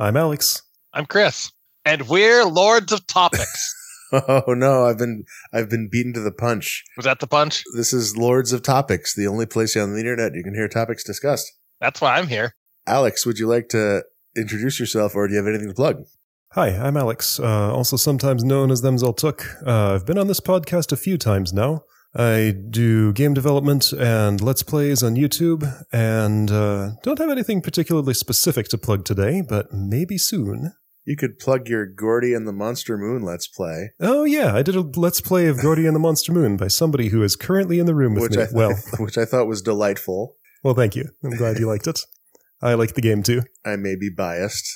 I'm Alex. I'm Chris. And we're Lords of Topics. Oh no, I've been beaten to the punch. Was that the punch? This is Lords of Topics, the only place on the internet you can hear topics discussed. That's why I'm here. Alex, would you like to introduce yourself, or do you have anything to plug? Hi, I'm Alex, also sometimes known as Thems'll Took. I've been on this podcast a few times now. I do game development and Let's Plays on YouTube, and don't have anything particularly specific to plug today, but maybe soon. You could plug your Gordy and the Monster Moon Let's Play. Oh, yeah. I did a Let's Play of Gordy and the Monster Moon by somebody who is currently in the room with me. Which I thought was delightful. Well, thank you. I'm glad you liked it. I like the game, too. I may be biased.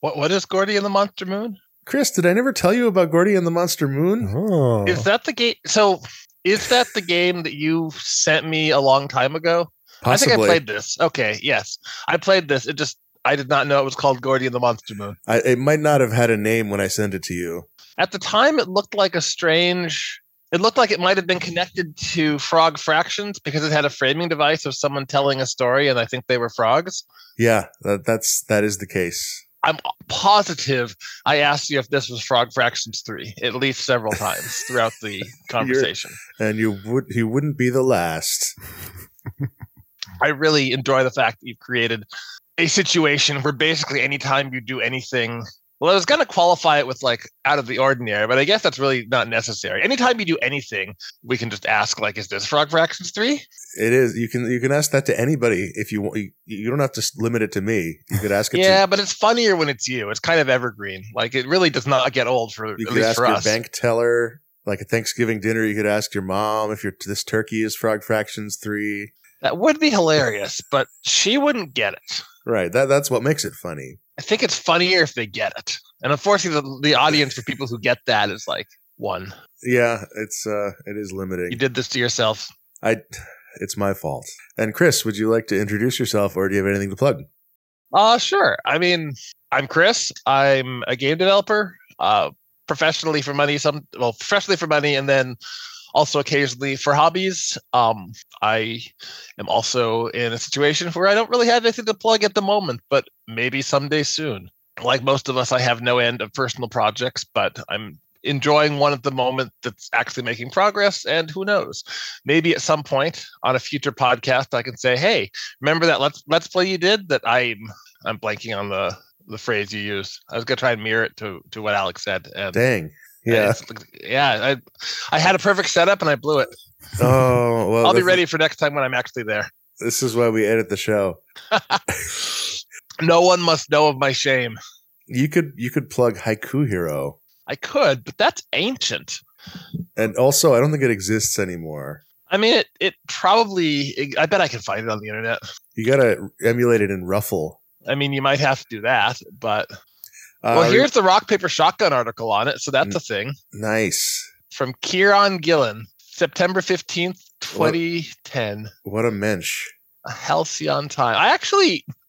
What is Gordy and the Monster Moon? Chris, did I never tell you about Gordy and the Monster Moon? Oh. Is that the game? So, is that the game that you sent me a long time ago? Possibly. I think I played this. Okay, yes. I played this. It just... I did not know it was called Gordy and the Monster Moon. It might not have had a name when I sent it to you. At the time, it looked like a strange... It looked like it might have been connected to Frog Fractions because it had a framing device of someone telling a story, and I think they were frogs. Yeah, that is the case. I'm positive I asked you if this was Frog Fractions 3 at least several times throughout the conversation. You wouldn't be the last. I really enjoy the fact that you've created... a situation where basically anytime you do anything, well, I was going to qualify it with like out of the ordinary, but I guess that's really not necessary. Anytime you do anything, we can just ask, like, is this Frog Fractions 3? It is. You can ask that to anybody if you want. You don't have to limit it to me. You could ask it to... Yeah, but it's funnier when it's you. It's kind of evergreen. Like, it really does not get old for, at least for us. You could ask your bank teller, like at Thanksgiving dinner, you could ask your mom if this turkey is Frog Fractions 3. That would be hilarious, but she wouldn't get it. Right. That's what makes it funny. I think it's funnier if they get it. And unfortunately, the audience for people who get that is like one. Yeah, it is limiting. You did this to yourself. It's my fault. And Chris, would you like to introduce yourself, or do you have anything to plug? Sure. I mean, I'm Chris. I'm a game developer, professionally for money, and then also occasionally for hobbies. I am also in a situation where I don't really have anything to plug at the moment, but maybe someday soon. Like most of us, I have no end of personal projects, but I'm enjoying one at the moment that's actually making progress, and who knows? Maybe at some point on a future podcast, I can say, hey, remember that Let's Play you did? That I'm blanking on the phrase you used. I was going to try and mirror it to what Alex said. And dang. Yeah, I had a perfect setup and I blew it. Oh, well, I'll be ready for next time when I'm actually there. This is why we edit the show. No one must know of my shame. You could plug Haiku Hero. I could, but that's ancient. And also, I don't think it exists anymore. I mean, it probably. I bet I can find it on the internet. You gotta emulate it in Ruffle. I mean, you might have to do that, but. Well, here's the Rock Paper Shotgun article on it, so that's a thing. Nice. From Kieron Gillen, September 15th, 2010. What a mensch. A halcyon time.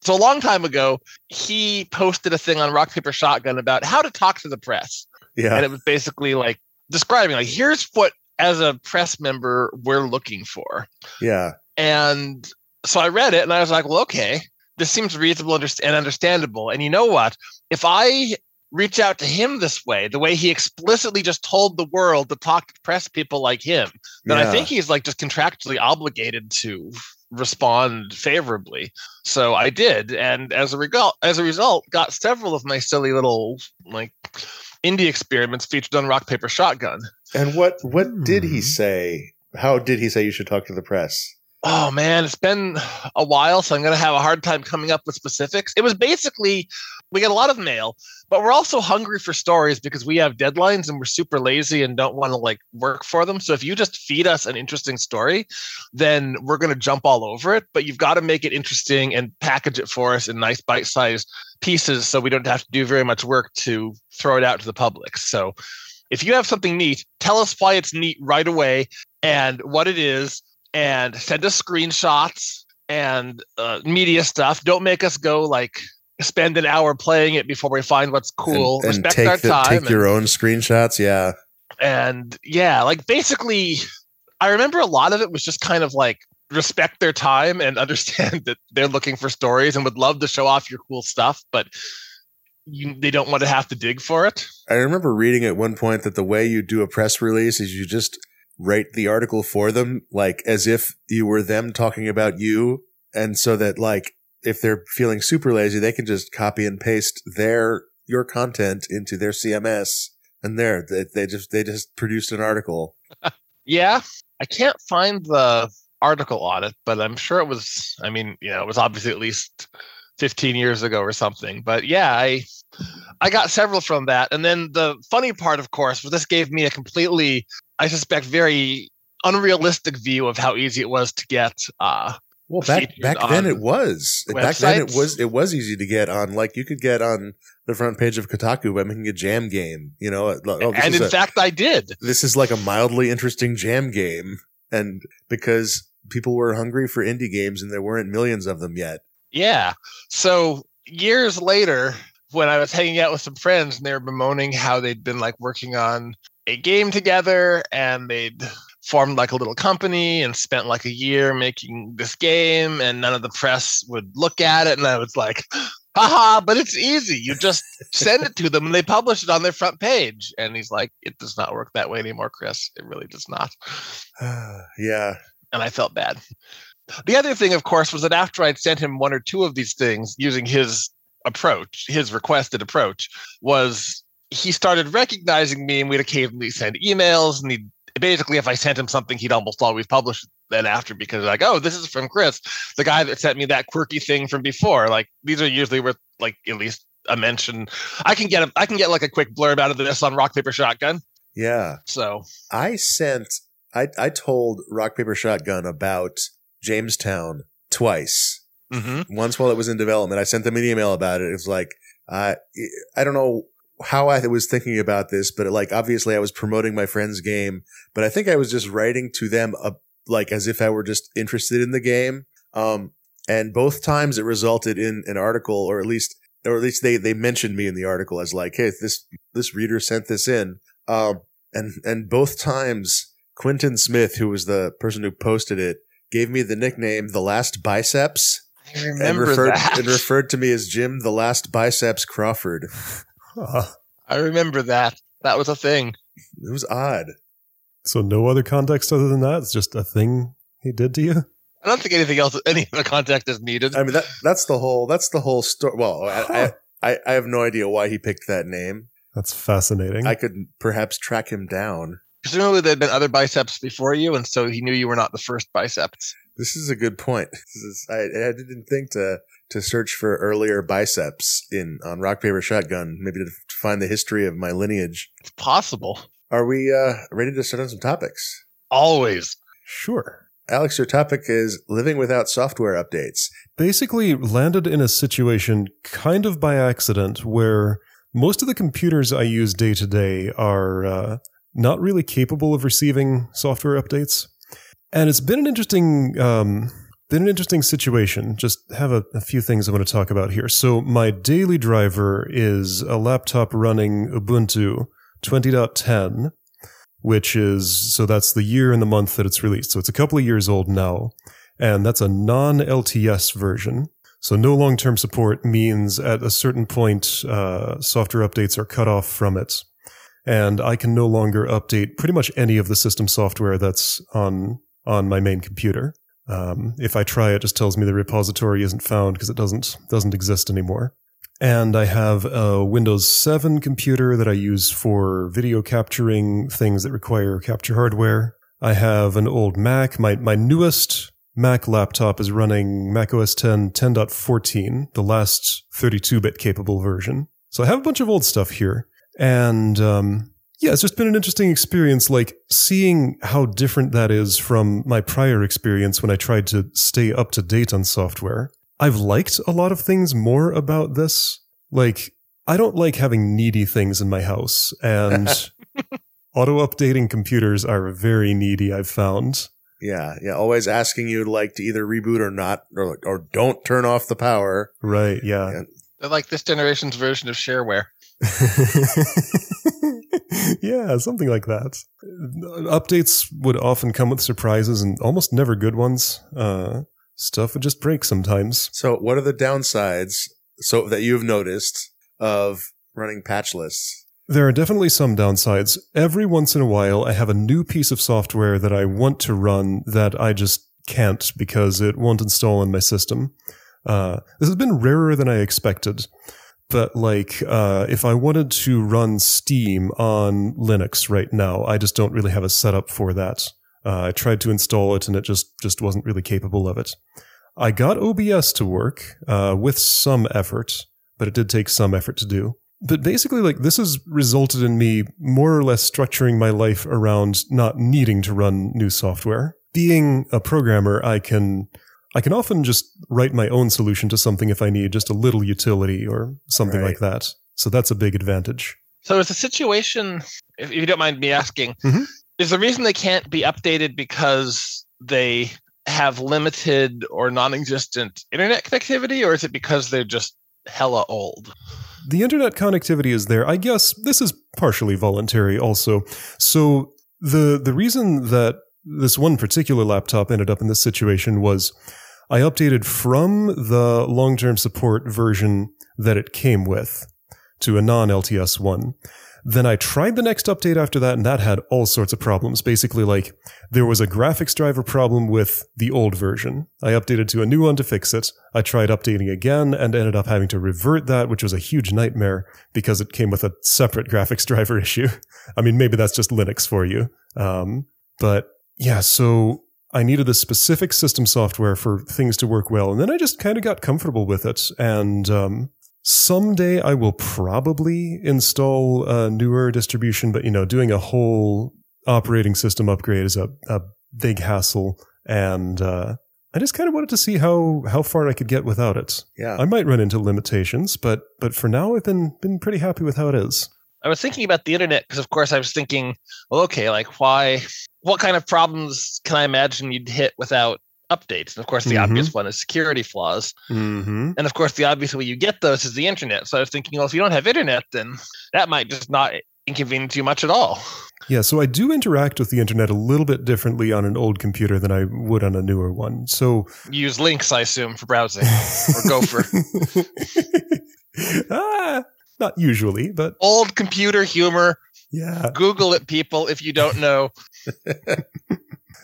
So a long time ago, he posted a thing on Rock Paper Shotgun about how to talk to the press. Yeah. And it was basically like describing, like, here's what, as a press member, we're looking for. Yeah. And so I read it, and I was like, well, okay. This seems reasonable and understandable. And you know what? If I reach out to him this way, the way he explicitly just told the world to talk to press people like him, then I think he's like just contractually obligated to respond favorably. So I did. And as a result, got several of my silly little like indie experiments featured on Rock, Paper, Shotgun. And what did he say? How did he say you should talk to the press? Oh, man, it's been a while, so I'm going to have a hard time coming up with specifics. It was basically, we get a lot of mail, but we're also hungry for stories because we have deadlines and we're super lazy and don't want to like work for them. So if you just feed us an interesting story, then we're going to jump all over it. But you've got to make it interesting and package it for us in nice bite-sized pieces so we don't have to do very much work to throw it out to the public. So if you have something neat, tell us why it's neat right away and what it is. And send us screenshots and media stuff. Don't make us go like spend an hour playing it before we find what's cool. And respect our time. Take your own screenshots, yeah. And yeah, like basically, I remember a lot of it was just kind of like respect their time and understand that they're looking for stories and would love to show off your cool stuff, but they don't want to have to dig for it. I remember reading at one point that the way you do a press release is you just write the article for them, like as if you were them talking about you. And so that, like, if they're feeling super lazy, they can just copy and paste your content into their CMS. And there, they just produced an article. Yeah. I can't find the article on it, but I'm sure it was, I mean, you know, it was obviously at least 15 years ago or something. But yeah, I got several from that. And then the funny part, of course, was this gave me a completely, I suspect, very unrealistic view of how easy it was to get. Well, back then it was easy to get on. Like, you could get on the front page of Kotaku by making a jam game, you know. In fact, I did. This is like a mildly interesting jam game, and because people were hungry for indie games and there weren't millions of them yet. Yeah. So years later, when I was hanging out with some friends and they were bemoaning how they'd been like working on a game together and they'd formed like a little company and spent like a year making this game and none of the press would look at it. And I was like, haha, but it's easy. You just send it to them and they publish it on their front page. And he's like, it does not work that way anymore, Chris. It really does not. Yeah. And I felt bad. The other thing, of course, was that after I'd sent him one or two of these things using his approach, his requested approach, was he started recognizing me and we'd occasionally send emails and he'd basically, if I sent him something, he'd almost always publish it then after because like, oh, this is from Chris, the guy that sent me that quirky thing from before. Like, these are usually worth like at least a mention. I can get like a quick blurb out of this on Rock Paper Shotgun. Yeah. So I told Rock Paper Shotgun about Jamestown twice. Mm-hmm. Once while it was in development, I sent them an email about it. It was like, I don't know how I was thinking about this, but like, obviously I was promoting my friend's game, but I think I was just writing to them like as if I were just interested in the game. And both times it resulted in an article, or at least they mentioned me in the article as like, hey, this reader sent this in. And both times Quentin Smith, who was the person who posted it, gave me the nickname The Last Biceps. I remember and referred to me as Jim The Last Biceps Crawford. Huh. I remember that. That was a thing. It was odd. So no other context other than that? It's just a thing he did to you? I don't think anything else, any other context is needed. I mean, that's the whole story. Well, huh. I have no idea why he picked that name. That's fascinating. I could perhaps track him down. Presumably there had been other biceps before you, and so he knew you were not the first biceps. This is a good point. I didn't think to search for earlier biceps on Rock Paper Shotgun, maybe to find the history of my lineage. It's possible. Are we ready to start on some topics? Always. Sure. Alex, your topic is living without software updates. Basically landed in a situation kind of by accident where most of the computers I use day to day are not really capable of receiving software updates. And it's been an interesting situation. Just have a few things I want to talk about here. So my daily driver is a laptop running Ubuntu 20.10, which is, so that's the year and the month that it's released. So it's a couple of years old now, and that's a non-LTS version. So no long-term support means at a certain point, software updates are cut off from it. And I can no longer update pretty much any of the system software that's on my main computer. If I try, it just tells me the repository isn't found because it doesn't exist anymore. And I have a Windows 7 computer that I use for video capturing things that require capture hardware. I have an old Mac. My newest Mac laptop is running Mac OS X 10.14, the last 32-bit capable version. So I have a bunch of old stuff here. And yeah, it's just been an interesting experience, like seeing how different that is from my prior experience when I tried to stay up to date on software. I've liked a lot of things more about this. Like, I don't like having needy things in my house, and auto-updating computers are very needy, I've found. Yeah, always asking you like to either reboot or not, or don't turn off the power. Right, yeah. They're like this generation's version of shareware. Yeah, something like that. Updates would often come with surprises and almost never good ones. Stuff would just break sometimes. So what are the downsides that you've noticed of running patch lists. There are definitely some downsides. Every once in a while, I have a new piece of software that I want to run that I just can't because it won't install in my system. This has been rarer than I expected. But like, if I wanted to run Steam on Linux right now, I just don't really have a setup for that. I tried to install it and it just wasn't really capable of it. I got OBS to work with some effort, but it did take some effort to do. But basically, like, this has resulted in me more or less structuring my life around not needing to run new software. Being a programmer, I can often just write my own solution to something if I need just a little utility or something like that. So that's a big advantage. So it's a situation, if you don't mind me asking, is the reason they can't be updated because they have limited or non-existent internet connectivity, or is it because they're just hella old? The internet connectivity is there. I guess this is partially voluntary also. So the reason that this one particular laptop ended up in this situation was I updated from the long-term support version that it came with to a non-LTS one. Then I tried the next update after that, and that had all sorts of problems. Basically, like, there was a graphics driver problem with the old version. I updated to a new one to fix it. I tried updating again and ended up having to revert that, which was a huge nightmare because it came with a separate graphics driver issue. I mean, maybe that's just Linux for you. But yeah, so I needed this specific system software for things to work well, and then I just kind of got comfortable with it. And someday I will probably install a newer distribution, but, you know, doing a whole operating system upgrade is a big hassle, and I just kind of wanted to see how far I could get without it. Yeah, I might run into limitations, but for now I've been pretty happy with how it is. I was thinking about the internet because, of course, I was thinking, well, okay, like, why? What kind of problems can I imagine you'd hit without updates? And of course, the obvious one is security flaws. And of course, the obvious way you get those is the internet. So I was thinking, well, if you don't have internet, then that might just not inconvenience you much at all. Yeah, so I do interact with the internet a little bit differently on an old computer than I would on a newer one. So you use Links, I assume, for browsing or Gopher. Not usually, but old computer humor. Yeah. Google it, people, if you don't know.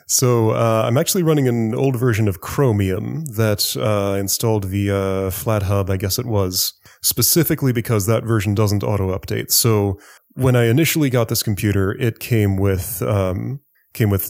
So I'm actually running an old version of Chromium that I installed via FlatHub, I guess it was, specifically because that version doesn't auto-update. So when I initially got this computer, it came with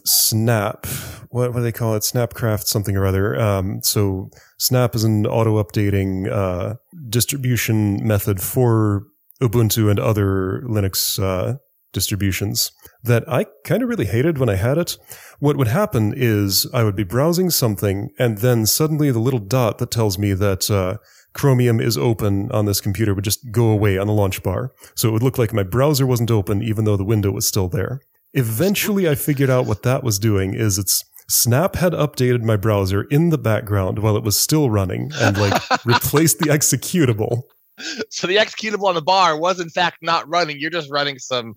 Snap. What do they call it? Snapcraft something or other. So Snap is an auto-updating distribution method for Ubuntu and other Linux distributions that I kind of really hated when I had it. What would happen is I would be browsing something, and then suddenly the little dot that tells me that Chromium is open on this computer would just go away on the launch bar. So it would look like my browser wasn't open, even though the window was still there. Eventually, I figured out what that was doing is it's Snap had updated my browser in the background while it was still running and, like, replaced the executable. So the executable on the bar was, in fact, not running. You're just running some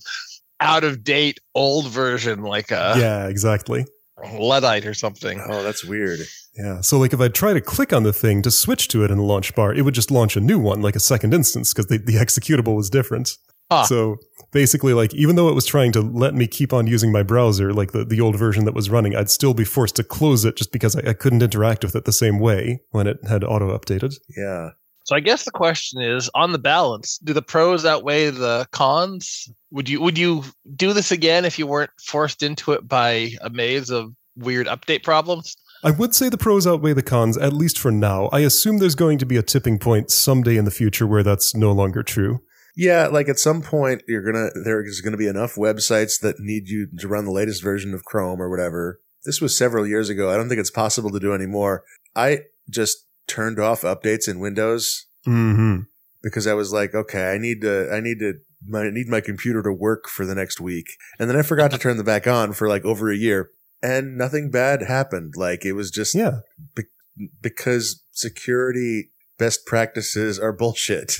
out-of-date old version, like a... Yeah, exactly. Luddite or something. Oh, that's weird. Yeah. So, like, if I try to click on the thing to switch to it in the launch bar, it would just launch a new one, like a second instance, because the executable was different. Huh. So basically, like, even though it was trying to let me keep on using my browser, like the old version that was running, I'd still be forced to close it just because I couldn't interact with it the same way when it had auto-updated. Yeah. So I guess the question is, on the balance, do the pros outweigh the cons? Would you do this again if you weren't forced into it by a maze of weird update problems? I would say the pros outweigh the cons, at least for now. I assume there's going to be a tipping point someday in the future where that's no longer true. Yeah, like at some point there's gonna be enough websites that need you to run the latest version of Chrome or whatever. This was several years ago. I don't think it's possible to do anymore. I just turned off updates in Windows because I was like, okay, I need my computer to work for the next week. And then I forgot to turn them back on for like over a year, and nothing bad happened. Like, it was just because security best practices are bullshit.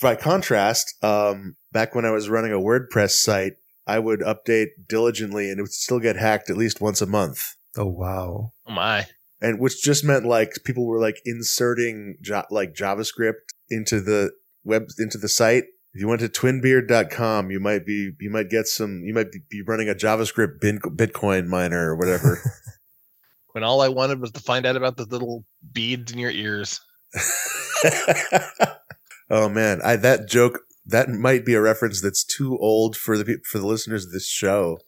By contrast, back when I was running a WordPress site, I would update diligently and it would still get hacked at least once a month. Oh, wow. Oh, my. And which just meant, like, people were, like, inserting JavaScript into the site. If you went to twinbeard.com, you might be running a JavaScript Bitcoin miner or whatever. When all I wanted was to find out about the little beads in your ears. Oh man, that joke, that might be a reference that's too old for the listeners of this show.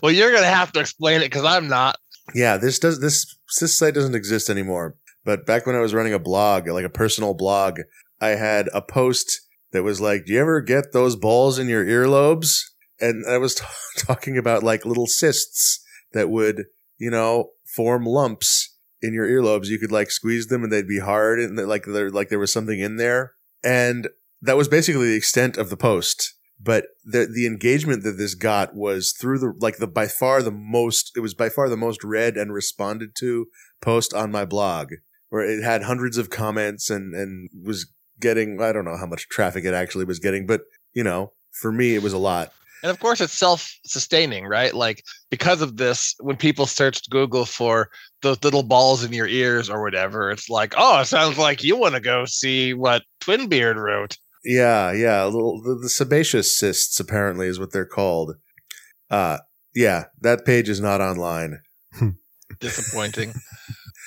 Well, you're going to have to explain it because I'm not. Yeah, this site doesn't exist anymore. But back when I was running a blog, like a personal blog, I had a post that was like, do you ever get those balls in your earlobes? And I was talking about like little cysts that would, form lumps in your earlobes. You could like squeeze them and they'd be hard and like there was something in there. And that was basically the extent of the post. But the engagement that this got was by far the most read and responded to post on my blog, where it had hundreds of comments and was getting, I don't know how much traffic it actually was getting, but for me it was a lot. And of course it's self-sustaining, right? Like because of this, when people searched Google for those little balls in your ears or whatever, it's like, oh, it sounds like you want to go see what Twinbeard wrote. Yeah. The sebaceous cysts apparently is what they're called. Yeah, that page is not online. Disappointing.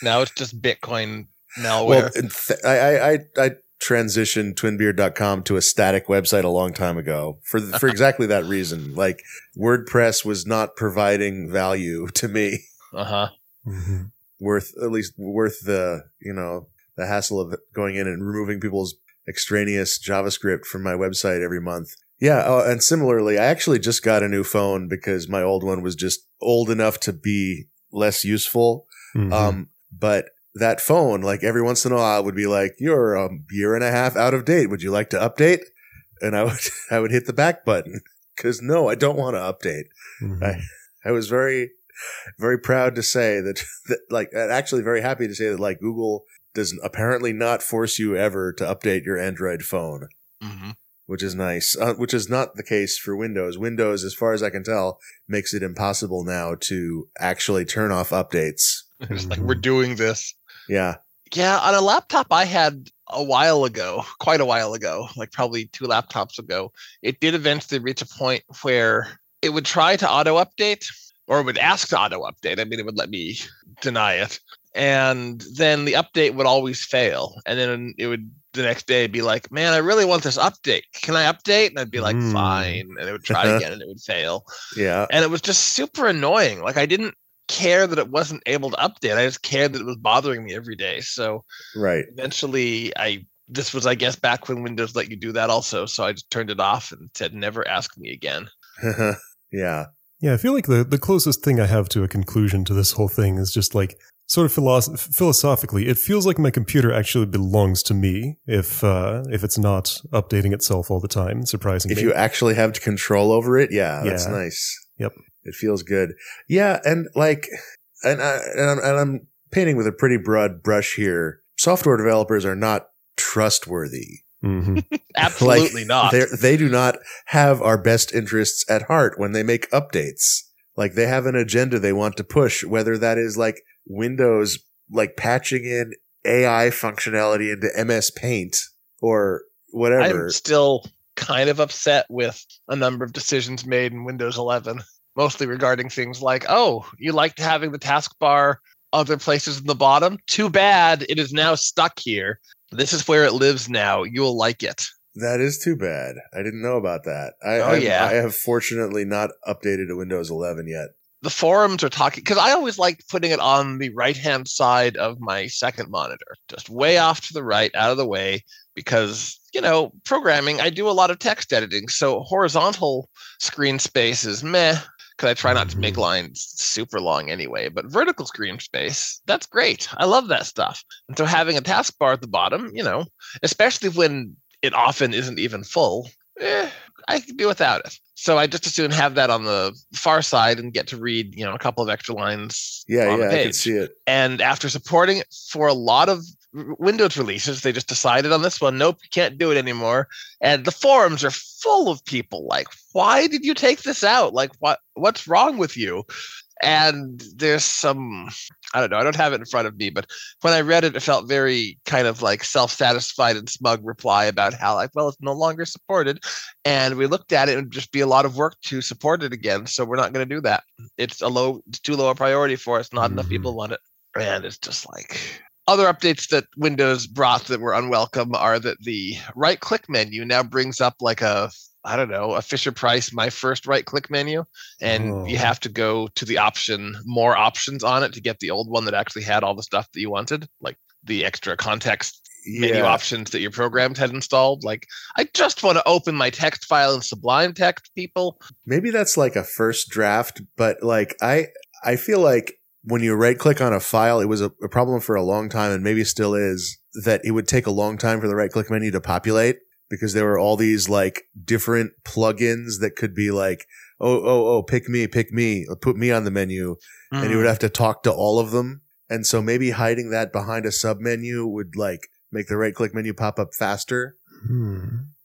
Now it's just Bitcoin malware. Well, I transitioned twinbeard.com to a static website a long time ago for exactly that reason. Like WordPress was not providing value to me. Uh-huh. Mm-hmm. Worth the, the hassle of going in and removing people's extraneous JavaScript from my website every month. Yeah. Oh, and similarly, I actually just got a new phone because my old one was just old enough to be less useful. Mm-hmm. But that phone, like every once in a while, would be like, you're a year and a half out of date. Would you like to update? And I would hit the back button because no, I don't want to update. Mm-hmm. I was very, very proud to say that Google does apparently not force you ever to update your Android phone, mm-hmm. which is nice, which is not the case for Windows. Windows, as far as I can tell, makes it impossible now to actually turn off updates. It's like, we're doing this. Yeah. Yeah. On a laptop I had quite a while ago, like probably 2 laptops ago, it did eventually reach a point where it would try to auto update, or it would ask to auto update. I mean, it would let me deny it. And then the update would always fail. And then it would the next day be like, man, I really want this update. Can I update? And I'd be like, fine. And it would try again and it would fail. Yeah. And it was just super annoying. Like I didn't care that it wasn't able to update. I just cared that it was bothering me every day. So right. Eventually this was, I guess, back when Windows let you do that also. So I just turned it off and said, never ask me again. Yeah. Yeah. I feel like the closest thing I have to a conclusion to this whole thing is just like, sort of philosophically, it feels like my computer actually belongs to me if it's not updating itself all the time, surprisingly. If you actually have control over it, yeah. That's nice. Yep. It feels good. Yeah, and like, I'm painting with a pretty broad brush here. Software developers are not trustworthy. Mm-hmm. Absolutely like, not. They do not have our best interests at heart when they make updates. Like they have an agenda they want to push, whether that is like Windows, like patching in AI functionality into MS Paint or whatever. I'm still kind of upset with a number of decisions made in Windows 11, mostly regarding things like, oh, you liked having the taskbar other places in the bottom? Too bad. It is now stuck here. This is where it lives now. You'll like it. That is too bad. I didn't know about that. I have fortunately not updated to Windows 11 yet. The forums are talking, because I always like putting it on the right-hand side of my second monitor, just way off to the right, out of the way, because, programming, I do a lot of text editing, so horizontal screen space is meh, because I try not to make lines super long anyway, but vertical screen space, that's great. I love that stuff. And so having a taskbar at the bottom, especially when it often isn't even full. I can do without it. So I just as soon have that on the far side and get to read, a couple of extra lines. Yeah, I can see it. And after supporting it for a lot of Windows releases, they just decided on this one, nope, you can't do it anymore. And the forums are full of people like, why did you take this out? Like, what's wrong with you? And there's some, I don't know, I don't have it in front of me, but when I read it, it felt very kind of like self-satisfied and smug reply about how, like, well, it's no longer supported. And we looked at it, and it would just be a lot of work to support it again. So we're not going to do that. It's too low a priority for us. Not enough people want it. And it's just like... Other updates that Windows brought that were unwelcome are that the right-click menu now brings up like a, I don't know, a Fisher-Price My First right-click menu. And you have to go to the option, more options on it to get the old one that actually had all the stuff that you wanted, like the extra context menu options that your programs had installed. Like, I just want to open my text file in Sublime Text, people. Maybe that's like a first draft, but like I feel like when you right-click on a file, it was a problem for a long time, and maybe still is, that it would take a long time for the right-click menu to populate because there were all these like different plugins that could be like, pick me, put me on the menu, and you would have to talk to all of them. And so maybe hiding that behind a submenu would like make the right-click menu pop up faster.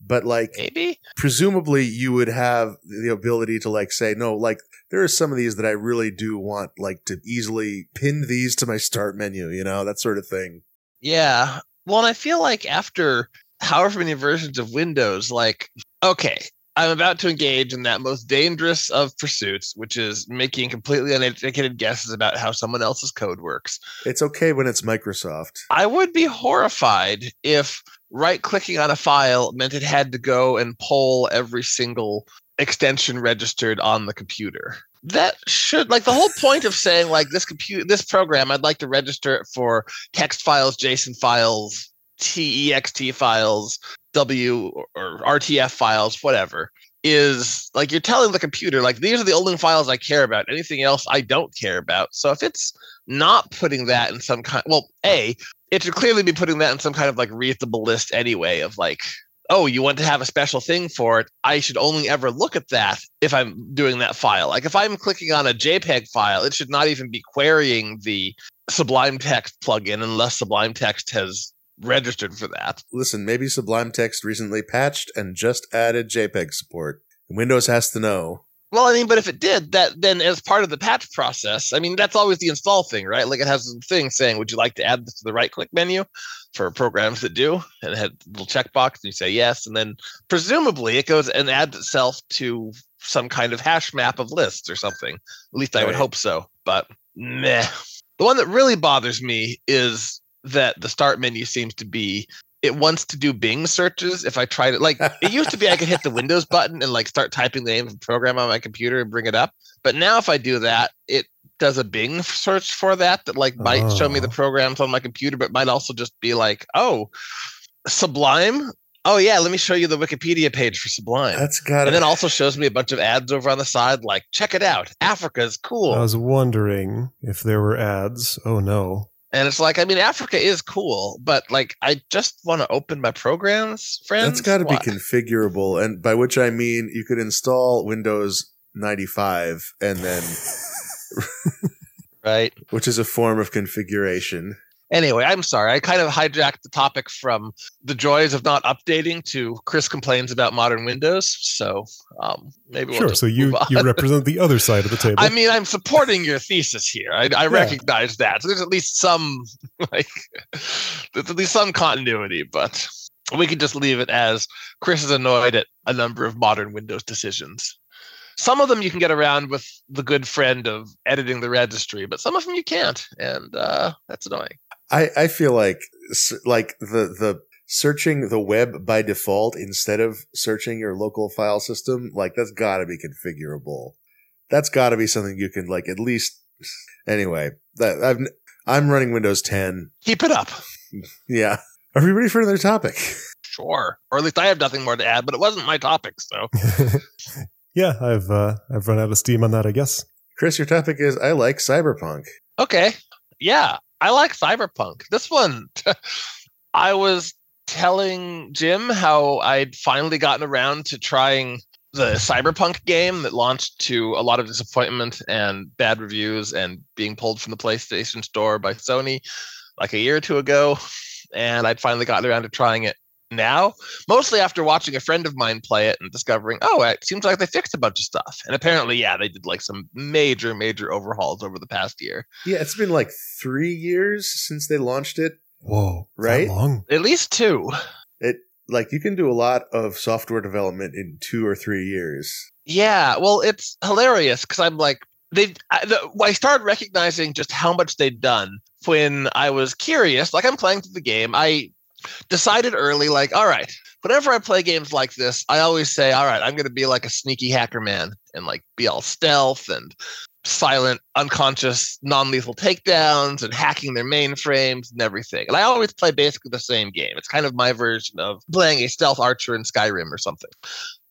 But like, maybe presumably you would have the ability to like say, no, like there are some of these that I really do want, like to easily pin these to my start menu, you know, that sort of thing. Yeah. Well, and I feel like after however many versions of Windows, like, okay, I'm about to engage in that most dangerous of pursuits, which is making completely uneducated guesses about how someone else's code works. It's okay when it's Microsoft. I would be horrified if right-clicking on a file meant it had to go and poll every single extension registered on the computer. That should, like, the whole point of saying, like, this program, I'd like to register it for text files, JSON files, TEXT files, W or RTF files, whatever, is like you're telling the computer, like, these are the only files I care about. Anything else I don't care about. So if it's not putting that in some kind, well, A, it should clearly be putting that in some kind of like readable list anyway of like, oh, you want to have a special thing for it. I should only ever look at that if I'm doing that file. Like if I'm clicking on a JPEG file, it should not even be querying the Sublime Text plugin unless Sublime Text has registered for that. Listen, maybe Sublime Text recently patched and just added JPEG support. Windows has to know. Well, I mean, but if it did, that then as part of the patch process, I mean, that's always the install thing, right? Like it has a thing saying, would you like to add this to the right-click menu for programs that do? And it had a little checkbox and you say yes. And then presumably it goes and adds itself to some kind of hash map of lists or something. At least I would hope so, but meh. The one that really bothers me is that the start menu seems to be, it wants to do Bing searches. If I tried it, like it used to be, I could hit the Windows button and like start typing the name of the program on my computer and bring it up. But now if I do that, it does a Bing search for that like might show me the programs on my computer, but might also just be like, oh, Sublime. Oh yeah. Let me show you the Wikipedia page for Sublime. And then also shows me a bunch of ads over on the side. Like, check it out. Africa's cool. I was wondering if there were ads. Oh no. And it's like, I mean, Africa is cool, but like, I just want to open my programs, friends. That's got to be configurable. And by which I mean, you could install Windows 95 and then. Right. Which is a form of configuration. Anyway, I'm sorry. I kind of hijacked the topic from the joys of not updating to Chris complains about modern Windows. So maybe we'll just move on. You represent the other side of the table. I mean, I'm supporting your thesis here. I recognize that. So there's at least some continuity, but we can just leave it as Chris is annoyed at a number of modern Windows decisions. Some of them you can get around with the good friend of editing the registry, but some of them you can't, and that's annoying. I feel like the searching the web by default instead of searching your local file system, like that's got to be configurable. That's got to be something you can like at least anyway. I'm running Windows 10. Keep it up. Yeah. Are we ready for another topic? Sure. Or at least I have nothing more to add, but it wasn't my topic, so. Yeah, I've run out of steam on that, I guess. Chris, your topic is I like Cyberpunk. Okay. Yeah. I like Cyberpunk. This one, I was telling Jim how I'd finally gotten around to trying the Cyberpunk game that launched to a lot of disappointment and bad reviews and being pulled from the PlayStation Store by Sony like a year or two ago. And I'd finally gotten around to trying it now, mostly after watching a friend of mine play it and discovering, oh, it seems like they fixed a bunch of stuff. And apparently, yeah, they did like some major, major overhauls over the past year. Yeah, it's been like 3 years since they launched it. Whoa. Right? That long? At least 2. It like you can do a lot of software development in 2 or 3 years. Yeah. Well, it's hilarious because I'm like, I started recognizing just how much they'd done when I was curious. Like I'm playing through the game. I decided early, like, all right, whenever I play games like this, I always say, all right, I'm going to be like a sneaky hacker man and like be all stealth and silent, unconscious, non-lethal takedowns and hacking their mainframes and everything. And I always play basically the same game. It's kind of my version of playing a stealth archer in Skyrim or something.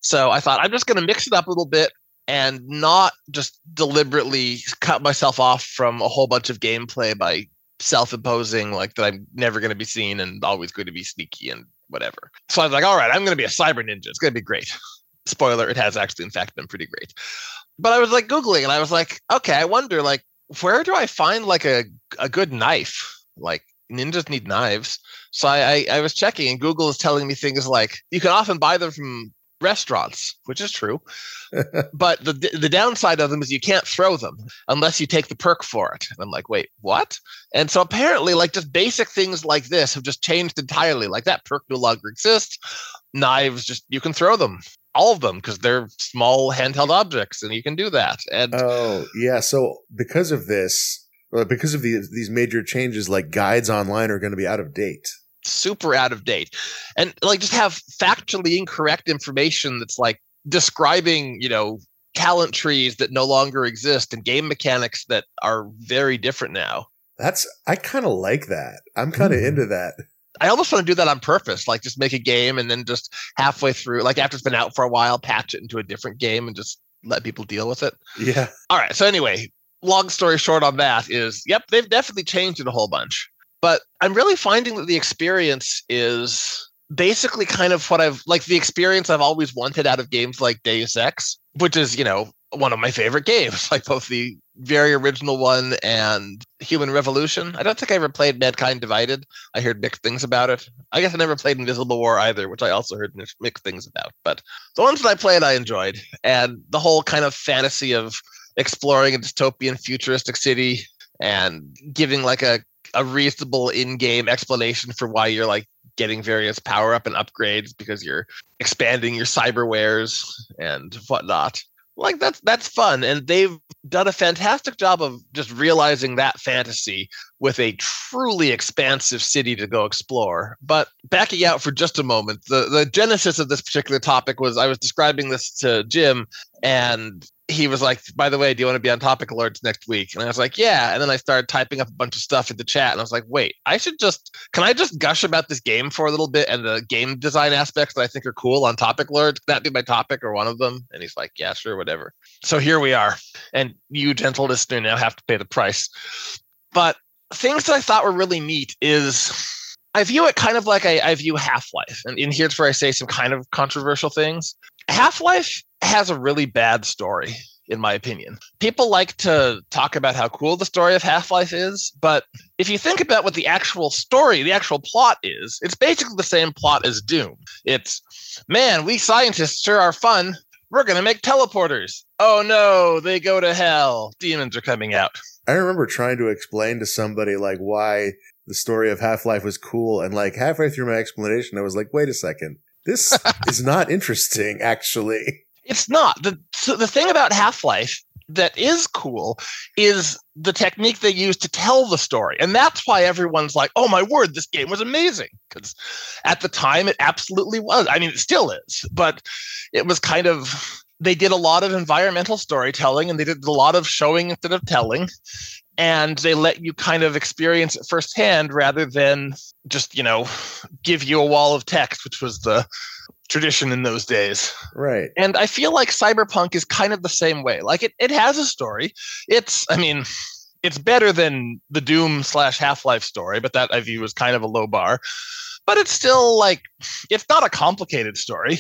So I thought I'm just going to mix it up a little bit and not just deliberately cut myself off from a whole bunch of gameplay by self-imposing like that I'm never going to be seen and always going to be sneaky and whatever. So I was like, all right, I'm going to be a cyber ninja. It's going to be great. Spoiler, it has actually, in fact, been pretty great. But I was like Googling and I was like, okay, I wonder like, where do I find like a good knife? Like ninjas need knives. So I was checking and Google is telling me things like you can often buy them from restaurants, which is true. But the downside of them is you can't throw them unless you take the perk for it. And I'm like, wait, what? And so apparently like just basic things like this have just changed entirely. Like that perk no longer exists. Knives, just you can throw them. All of them, because they're small handheld objects, and you can do that. And oh, yeah. So because of this, because of these major changes, like guides online are going to be out of date. Super out of date. And like just have factually incorrect information that's like describing, you know, talent trees that no longer exist and game mechanics that are very different now. I kind of like that. I'm kind of into that. I almost want to do that on purpose, like just make a game and then just halfway through, like after it's been out for a while, patch it into a different game and just let people deal with it. Yeah. All right. So anyway, long story short on that is, yep, they've definitely changed it a whole bunch. But I'm really finding that the experience is basically kind of what the experience I've always wanted out of games like Deus Ex, which is, you know, one of my favorite games, like both the very original one and Human Revolution. I don't think I ever played Mankind Divided. I heard mixed things about it. I guess I never played Invisible War either, which I also heard mixed things about. But the ones that I played, I enjoyed. And the whole kind of fantasy of exploring a dystopian futuristic city and giving like a reasonable in-game explanation for why you're like getting various power-up and upgrades because you're expanding your cyberwares and whatnot. Like that's fun. And they've done a fantastic job of just realizing that fantasy with a truly expansive city to go explore. But backing out for just a moment, the genesis of this particular topic was I was describing this to Jim and he was like, by the way, do you want to be on Topic Alerts next week? And I was like, yeah. And then I started typing up a bunch of stuff in the chat and I was like, wait, can I just gush about this game for a little bit and the game design aspects that I think are cool on Topic Alerts? Can that be my topic or one of them? And he's like, yeah, sure, whatever. So here we are. And you, gentle listener, now have to pay the price. But things that I thought were really neat is I view it kind of like I view Half-Life. And here's where I say some kind of controversial things. Half-Life has a really bad story, in my opinion. People like to talk about how cool the story of Half-Life is, but if you think about what the actual story, the actual plot is, it's basically the same plot as Doom. It's, man, we scientists sure are fun. We're going to make teleporters. Oh no, they go to hell. Demons are coming out. I remember trying to explain to somebody like why the story of Half-Life was cool, and like halfway through my explanation, I was like, wait a second. This is not interesting, actually. It's not. The thing about Half-Life that is cool is the technique they use to tell the story. And that's why everyone's like, oh, my word, this game was amazing. Because at the time, it absolutely was. I mean, it still is. But it was kind of – they did a lot of environmental storytelling and they did a lot of showing instead of telling. And they let you kind of experience it firsthand rather than just, you know, give you a wall of text, which was the – tradition in those days. Right. And I feel like Cyberpunk is kind of the same way. Like it has a story. It's better than the Doom / Half-Life story, but that I view as kind of a low bar. But it's still like, it's not a complicated story.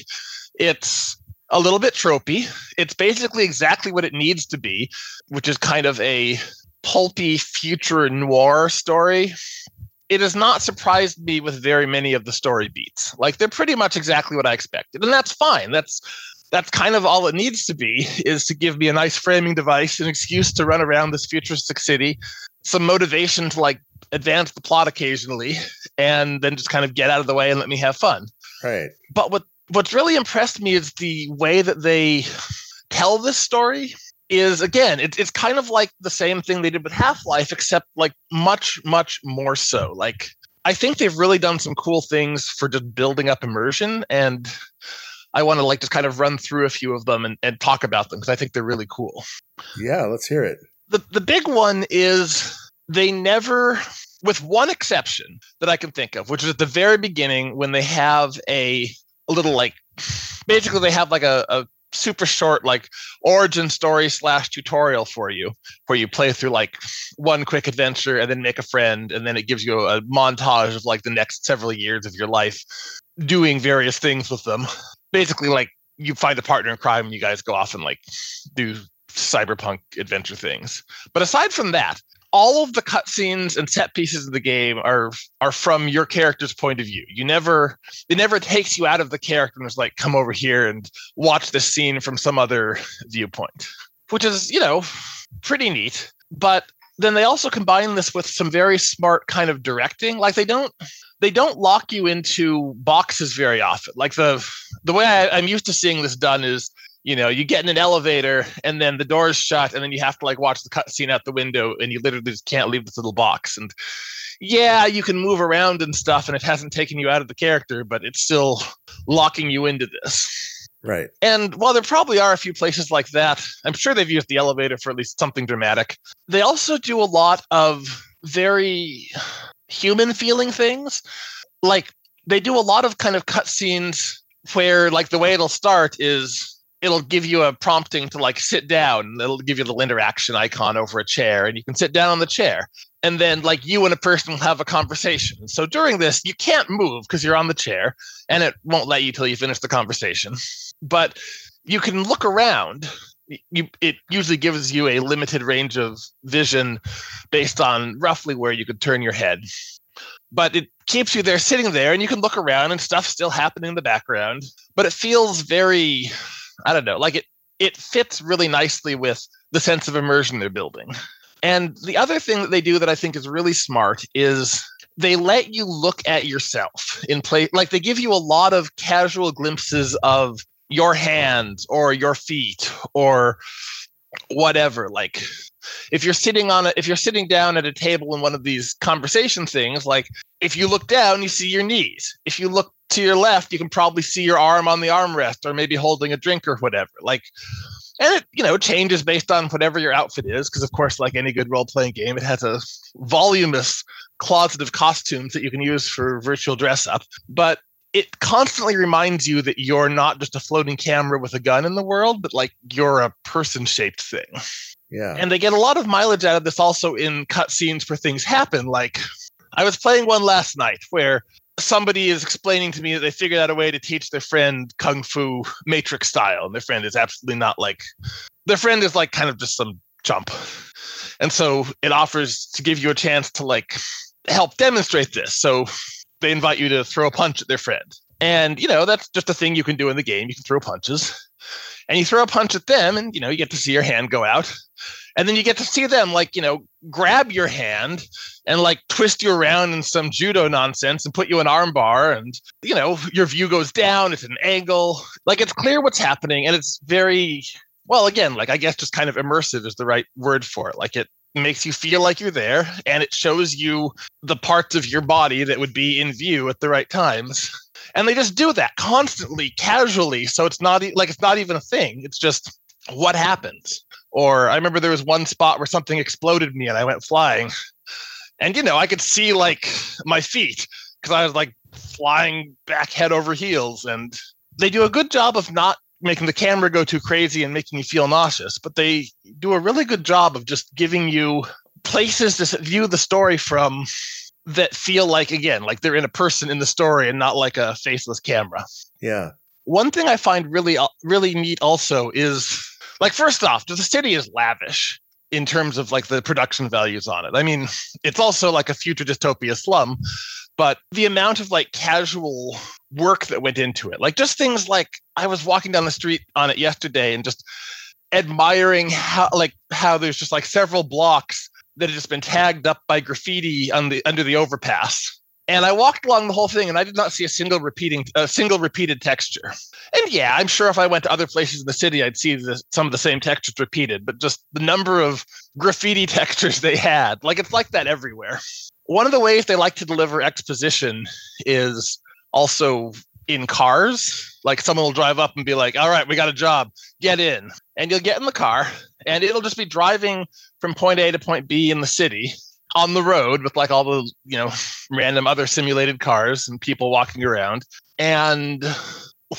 It's a little bit tropey. It's basically exactly what it needs to be, which is kind of a pulpy future noir story it has not surprised me with very many of the story beats. Like, they're pretty much exactly what I expected. And that's fine. That's kind of all it needs to be, is to give me a nice framing device, an excuse to run around this futuristic city, some motivation to like advance the plot occasionally, and then just kind of get out of the way and let me have fun. Right. But what's really impressed me is the way that they tell this story is, again, it's kind of like the same thing they did with Half-Life, except like much, much more so. Like, I think they've really done some cool things for just building up immersion, and I want to like just kind of run through a few of them and talk about them because I think they're really cool. Yeah, let's hear it. The big one is they never, with one exception that I can think of, which is at the very beginning when they have a little like, basically they have like a super short like origin story / tutorial for you, where you play through like one quick adventure and then make a friend, and then it gives you a montage of like the next several years of your life doing various things with them. Basically, like, you find a partner in crime and you guys go off and like do cyberpunk adventure things. But aside from that, all of the cutscenes and set pieces of the game are from your character's point of view. It never takes you out of the character and is like, come over here and watch this scene from some other viewpoint, which is, you know, pretty neat. But then they also combine this with some very smart kind of directing. Like, they don't lock you into boxes very often. Like, the way I'm used to seeing this done is, you know, you get in an elevator and then the door's shut and then you have to like watch the cutscene out the window and you literally just can't leave this little box. And yeah, you can move around and stuff and it hasn't taken you out of the character, but it's still locking you into this. Right. And while there probably are a few places like that, I'm sure they've used the elevator for at least something dramatic. They also do a lot of very human feeling things. Like, they do a lot of kind of cutscenes where like the way it'll start is, it'll give you a prompting to like sit down, and it'll give you the interaction icon over a chair, and you can sit down on the chair. And then like you and a person will have a conversation. So during this, you can't move because you're on the chair and it won't let you till you finish the conversation. But you can look around. It usually gives you a limited range of vision based on roughly where you could turn your head. But it keeps you there sitting there and you can look around and stuff's still happening in the background. But it feels very, I don't know, like it fits really nicely with the sense of immersion they're building. And the other thing that they do that I think is really smart is they let you look at yourself in play. Like, they give you a lot of casual glimpses of your hands or your feet or whatever. Like, if you're sitting down at a table in one of these conversation things, like if you look down, you see your knees. If you look to your left, you can probably see your arm on the armrest or maybe holding a drink or whatever. Like, and it, you know, changes based on whatever your outfit is, because of course, like any good role-playing game, it has a voluminous closet of costumes that you can use for virtual dress-up. But it constantly reminds you that you're not just a floating camera with a gun in the world, but like you're a person-shaped thing. Yeah. And they get a lot of mileage out of this also in cutscenes where things happen. Like, I was playing one last night where somebody is explaining to me that they figured out a way to teach their friend Kung Fu Matrix style. And their friend is absolutely not like, their friend is like kind of just some chump. And so it offers to give you a chance to like help demonstrate this. So they invite you to throw a punch at their friend. And, you know, that's just a thing you can do in the game. You can throw punches. And you throw a punch at them and, you know, you get to see your hand go out. And then you get to see them, like, you know, grab your hand and, like, twist you around in some judo nonsense and put you in armbar. And, you know, your view goes down. It's an angle. Like, it's clear what's happening. And it's very, well, again, like, I guess just kind of immersive is the right word for it. Like, it makes you feel like you're there. And it shows you the parts of your body that would be in view at the right times. And they just do that constantly, casually. So it's not like it's not even a thing. It's just what happens. Or I remember there was one spot where something exploded me and I went flying. And, you know, I could see like my feet because I was like flying back head over heels. And they do a good job of not making the camera go too crazy and making you feel nauseous. But they do a really good job of just giving you places to view the story from that feel like, again, like they're in a person in the story and not like a faceless camera. Yeah. One thing I find really, really neat also is, like, first off, the city is lavish. in terms of like the production values on it. I mean, it's also like a future dystopia slum, but the amount of like casual work that went into it, like just things like I was walking down the street on it yesterday and just admiring how there's just like several blocks that had just been tagged up by graffiti on the under the overpass. And I walked along the whole thing, and I did not see a single repeated texture. And yeah, I'm sure if I went to other places in the city, I'd see some of the same textures repeated. But just the number of graffiti textures they had, like it's like that everywhere. One of the ways they like to deliver exposition is also in cars. Like someone will drive up and be like, "All right, we got a job. Get in," and you'll get in the car, and it'll just be driving from point A to point B in the city. On the road with like all the, you know, random other simulated cars and people walking around. And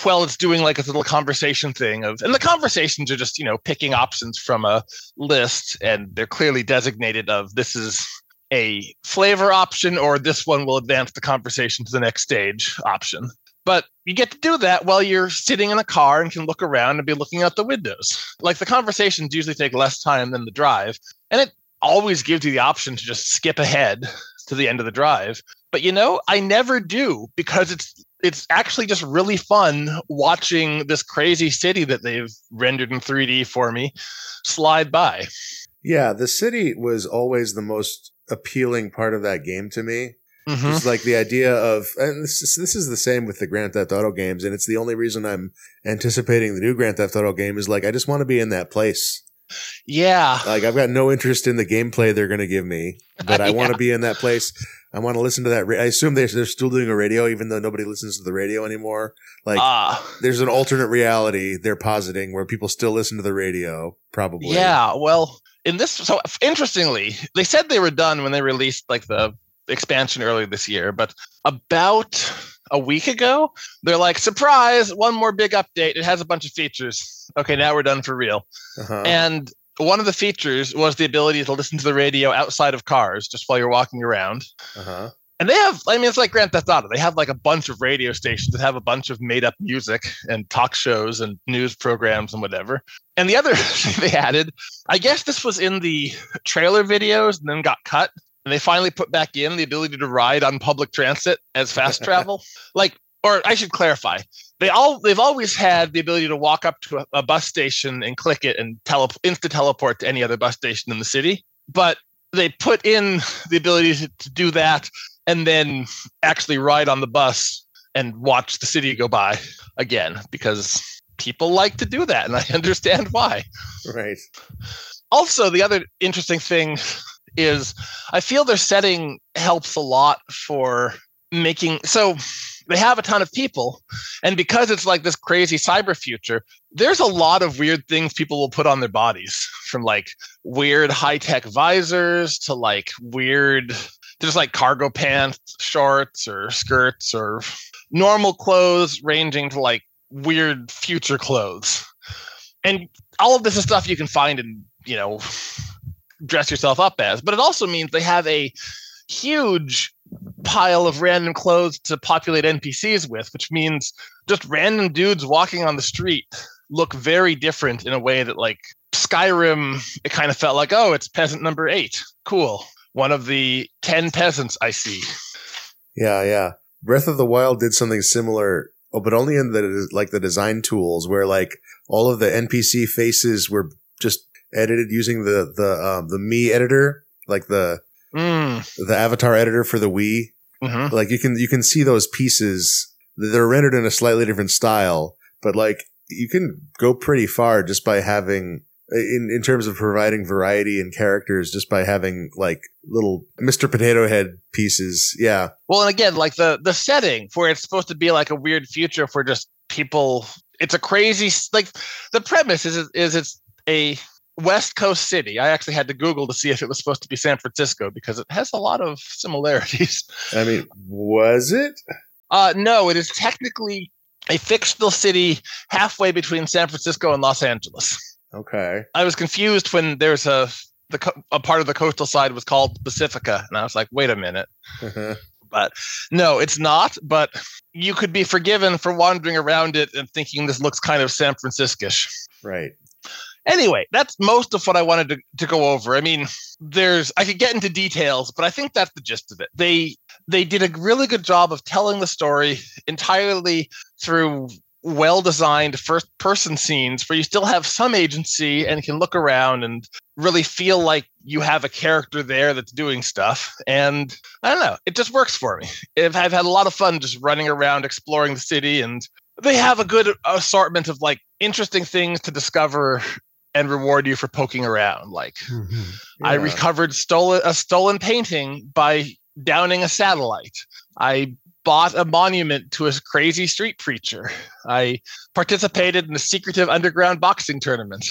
well, it's doing like a little conversation thing of, and the conversations are just, you know, picking options from a list, and they're clearly designated of this is a flavor option or this one will advance the conversation to the next stage option. But you get to do that while you're sitting in a car and can look around and be looking out the windows. Like the conversations usually take less time than the drive, and it always gives you the option to just skip ahead to the end of the drive. But, you know, I never do, because it's actually just really fun watching this crazy city that they've rendered in 3D for me slide by. Yeah, the city was always the most appealing part of that game to me. Mm-hmm. It's like the idea of, and this is the same with the Grand Theft Auto games, and it's the only reason I'm anticipating the new Grand Theft Auto game is like I just want to be in that place. Yeah. Like I've got no interest in the gameplay they're going to give me, but I want to be in that place. I want to listen to that. I assume they're still doing a radio, even though nobody listens to the radio anymore. Like there's an alternate reality they're positing where people still listen to the radio, probably. Yeah. Well, in this, so interestingly, they said they were done when they released like the expansion earlier this year, but about a week ago, they're like, surprise, one more big update. It has a bunch of features. Okay, now we're done for real. Uh-huh. And one of the features was the ability to listen to the radio outside of cars just while you're walking around. Uh-huh. And they have, I mean, it's like Grand Theft Auto. They have like a bunch of radio stations that have a bunch of made up music and talk shows and news programs and whatever. And the other thing they added, I guess this was in the trailer videos and then got cut. And they finally put back in the ability to ride on public transit as fast travel. Like, or I should clarify, they've always had the ability to walk up to a bus station and click it and insta-teleport to any other bus station in the city. But they put in the ability to do that and then actually ride on the bus and watch the city go by again, because people like to do that. And I understand why. Right. Also, the other interesting thing is I feel their setting helps a lot for making, so they have a ton of people, and because it's like this crazy cyber future, there's a lot of weird things people will put on their bodies, from like weird high-tech visors to like weird just like cargo pants, shorts or skirts or normal clothes, ranging to like weird future clothes. And all of this is stuff you can find and, you know, dress yourself up as, but it also means they have a huge pile of random clothes to populate NPCs with, which means just random dudes walking on the street look very different in a way that, like Skyrim, it kind of felt like, oh, it's peasant number 8. Cool. One of the 10 peasants I see. Yeah, yeah. Breath of the Wild did something similar, but only in the like the design tools, where like all of the NPC faces were just edited using the Mii editor, like the avatar editor for the Wii. Mm-hmm. Like you can see those pieces. They're rendered in a slightly different style, but like you can go pretty far just by having in terms of providing variety in characters, just by having like little Mr. Potato Head pieces. Yeah. Well, and again, like the setting for it's supposed to be like a weird future for just people. It's a crazy, like the premise is it's a West Coast city. I actually had to Google to see if it was supposed to be San Francisco, because it has a lot of similarities. I mean, was it? No, it is technically a fictional city halfway between San Francisco and Los Angeles. Okay. I was confused when there's a part of the coastal side was called Pacifica, and I was like, wait a minute. Uh-huh. But no, it's not. But you could be forgiven for wandering around it and thinking this looks kind of San Francisco-ish. Right. Anyway, that's most of what I wanted to go over. I mean, I could get into details, but I think that's the gist of it. They did a really good job of telling the story entirely through well-designed first-person scenes where you still have some agency and can look around and really feel like you have a character there that's doing stuff. And I don't know, it just works for me. I've had a lot of fun just running around, exploring the city, and they have a good assortment of like interesting things to discover and reward you for poking around. Like I recovered a stolen painting by downing a satellite. I bought a monument to a crazy street preacher. I participated in a secretive underground boxing tournament.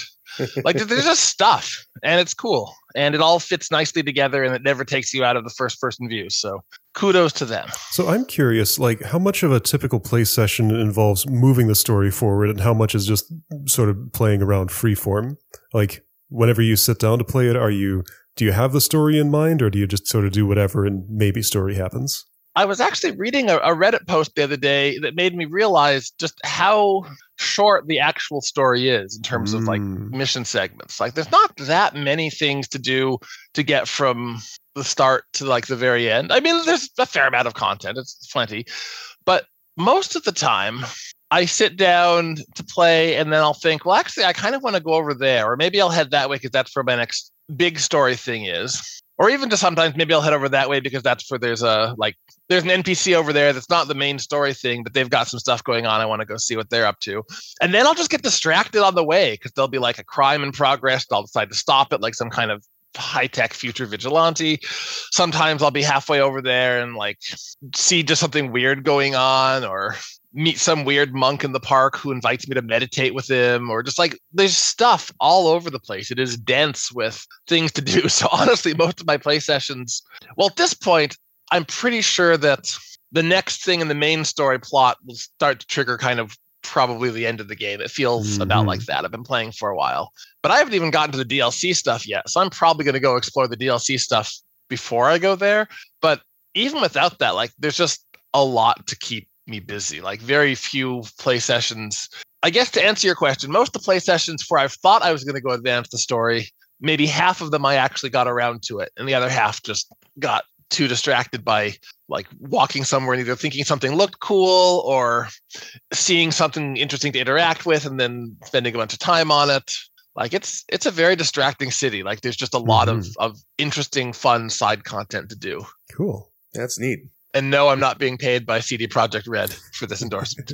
Like there's just stuff, and it's cool, and it all fits nicely together, and it never takes you out of the first person view. So kudos to them. So I'm curious, like how much of a typical play session involves moving the story forward and how much is just sort of playing around freeform? Like whenever you sit down to play it, do you have the story in mind, or do you just sort of do whatever and maybe story happens? I was actually reading a Reddit post the other day that made me realize just how short the actual story is in terms of like mission segments. Like there's not that many things to do to get from the start to like the very end. I mean, there's a fair amount of content. It's plenty. But most of the time I sit down to play and then I'll think, well, actually, I kind of want to go over there, or maybe I'll head that way because that's where my next big story thing is. Or even just sometimes maybe I'll head over that way because that's where there's an NPC over there that's not the main story thing, but they've got some stuff going on. I want to go see what they're up to. And then I'll just get distracted on the way because there'll be like a crime in progress. And I'll decide to stop it like some kind of high-tech future vigilante. Sometimes I'll be halfway over there and like see just something weird going on, or meet some weird monk in the park who invites me to meditate with him, or just like there's stuff all over the place. It is dense with things to do. So honestly, most of my play sessions, well, at this point, I'm pretty sure that the next thing in the main story plot will start to trigger kind of probably the end of the game. It feels about like that. I've been playing for a while, but I haven't even gotten to the DLC stuff yet. So I'm probably going to go explore the DLC stuff before I go there. But even without that, like there's just a lot to keep me busy. Like very few play sessions, I guess, to answer your question, most of the play sessions where I thought I was going to go advance the story, maybe half of them I actually got around to it, and the other half just got too distracted by like walking somewhere and either thinking something looked cool or seeing something interesting to interact with and then spending a bunch of time on it. Like it's a very distracting city. Like there's just a lot of interesting, fun side content to do. Cool. That's neat. And no, I'm not being paid by CD Projekt Red for this endorsement.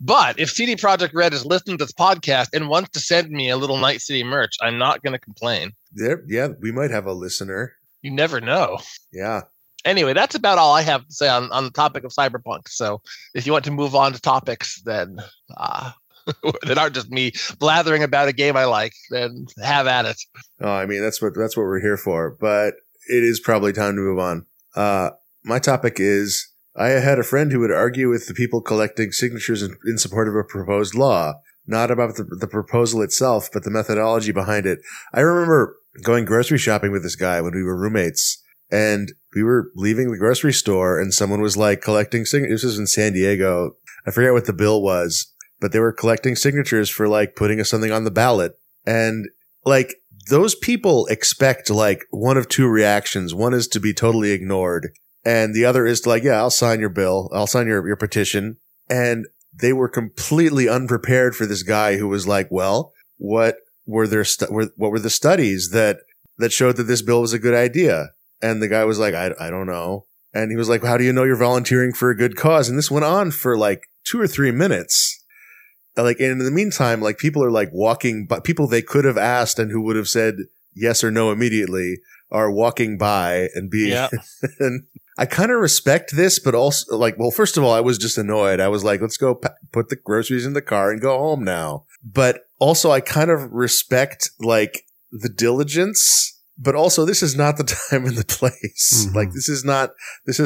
But if CD Projekt Red is listening to this podcast and wants to send me a little Night City merch, I'm not going to complain. Yeah, we might have a listener. You never know. Yeah. Anyway, that's about all I have to say on the topic of Cyberpunk. So if you want to move on to topics then that aren't just me blathering about a game I like, then have at it. Oh, I mean, that's what we're here for. But it is probably time to move on. My topic is, I had a friend who would argue with the people collecting signatures in support of a proposed law, not about the proposal itself, but the methodology behind it. I remember going grocery shopping with this guy when we were roommates, and we were leaving the grocery store, and someone was like collecting signatures. This was in San Diego. I forget what the bill was, but they were collecting signatures for like putting something on the ballot. And like those people expect like one of two reactions. One is to be totally ignored. And the other is like, yeah, I'll sign your bill. I'll sign your petition. And they were completely unprepared for this guy who was like, well, what were the studies that showed that this bill was a good idea? And the guy was like, I don't know. And he was like, how do you know you're volunteering for a good cause? And this went on for like 2 or 3 minutes. Like, and in the meantime, like people are like walking, but people they could have asked and who would have said yes or no immediately are walking by and being, yeah. And I kind of respect this, but also like, well, first of all, I was just annoyed. I was like, let's go put the groceries in the car and go home now. But also I kind of respect like the diligence. But also, this is not the time and the place. Mm-hmm. Like, this is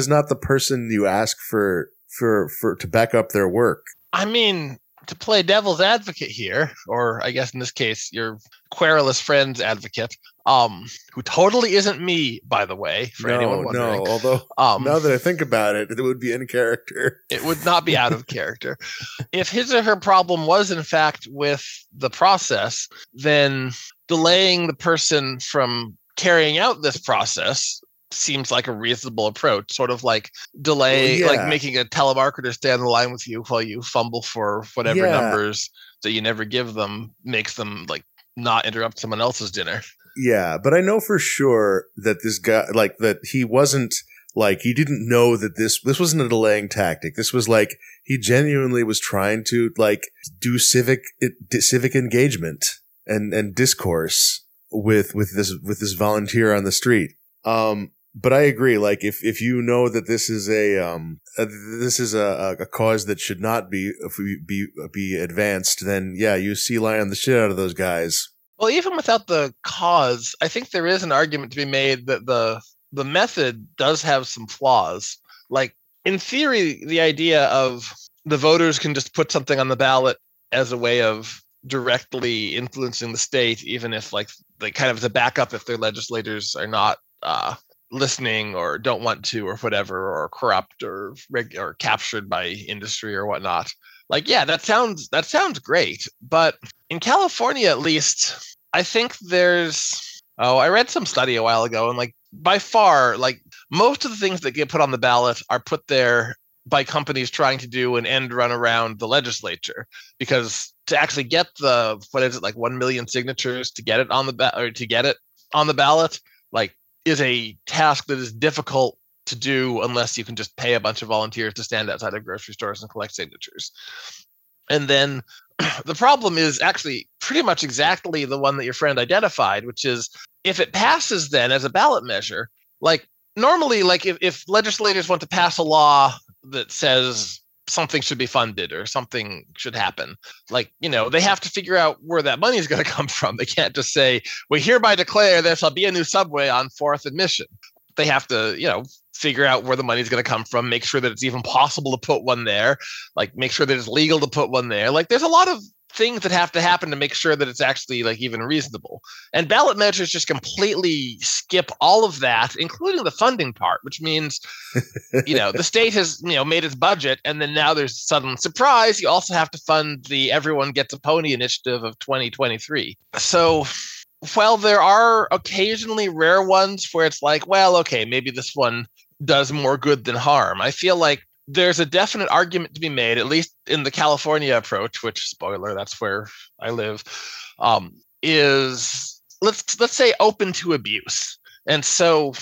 not the person you ask for to back up their work. I mean, to play devil's advocate here, or I guess in this case, your querulous friend's advocate, who totally isn't me, by the way, for anyone wondering. Although now that I think about it, it would be in character. It would not be out of character. If his or her problem was, in fact, with the process, then delaying the person from carrying out this process seems like a reasonable approach, sort of like delay, like making a telemarketer stay on the line with you while you fumble for whatever numbers that you never give them, makes them like not interrupt someone else's dinner. Yeah, but I know for sure that this guy, like that he wasn't like, he didn't know that this wasn't a delaying tactic. This was like, he genuinely was trying to like do civic engagement and discourse with this volunteer on the street. But I agree. Like, if you know that this is a cause that should not be advanced, then yeah, you sea lion the shit out of those guys. Well, even without the cause, I think there is an argument to be made that the method does have some flaws. Like, in theory, the idea of the voters can just put something on the ballot as a way of directly influencing the state, even if like they kind of as a backup if their legislators are not listening or don't want to or whatever, or corrupt or captured by industry or whatnot. Like, yeah, that sounds great. But in California, at least, I think there's, I read some study a while ago, and like by far, like most of the things that get put on the ballot are put there by companies trying to do an end run around the legislature, because to actually get the, 1 million signatures to get it on the ballot, like, is a task that is difficult to do unless you can just pay a bunch of volunteers to stand outside of grocery stores and collect signatures. And then the problem is actually pretty much exactly the one that your friend identified, which is if it passes then as a ballot measure, like normally, like if legislators want to pass a law that says something should be funded or something should happen, like, you know, they have to figure out where that money is going to come from. They can't just say, we hereby declare there shall be a new subway on 4th and Mission. They have to, you know, figure out where the money is going to come from, make sure that it's even possible to put one there, like make sure that it's legal to put one there. Like there's a lot of things that have to happen to make sure that it's actually like even reasonable. And ballot measures just completely skip all of that, including the funding part, which means, you know, the state has, you know, made its budget. And then now there's sudden surprise. You also have to fund the Everyone Gets a Pony initiative of 2023. So while there are occasionally rare ones where it's like, well, okay, maybe this one does more good than harm, I feel like there's a definite argument to be made, at least in the California approach, which, spoiler, that's where I live, is, let's say, open to abuse. And so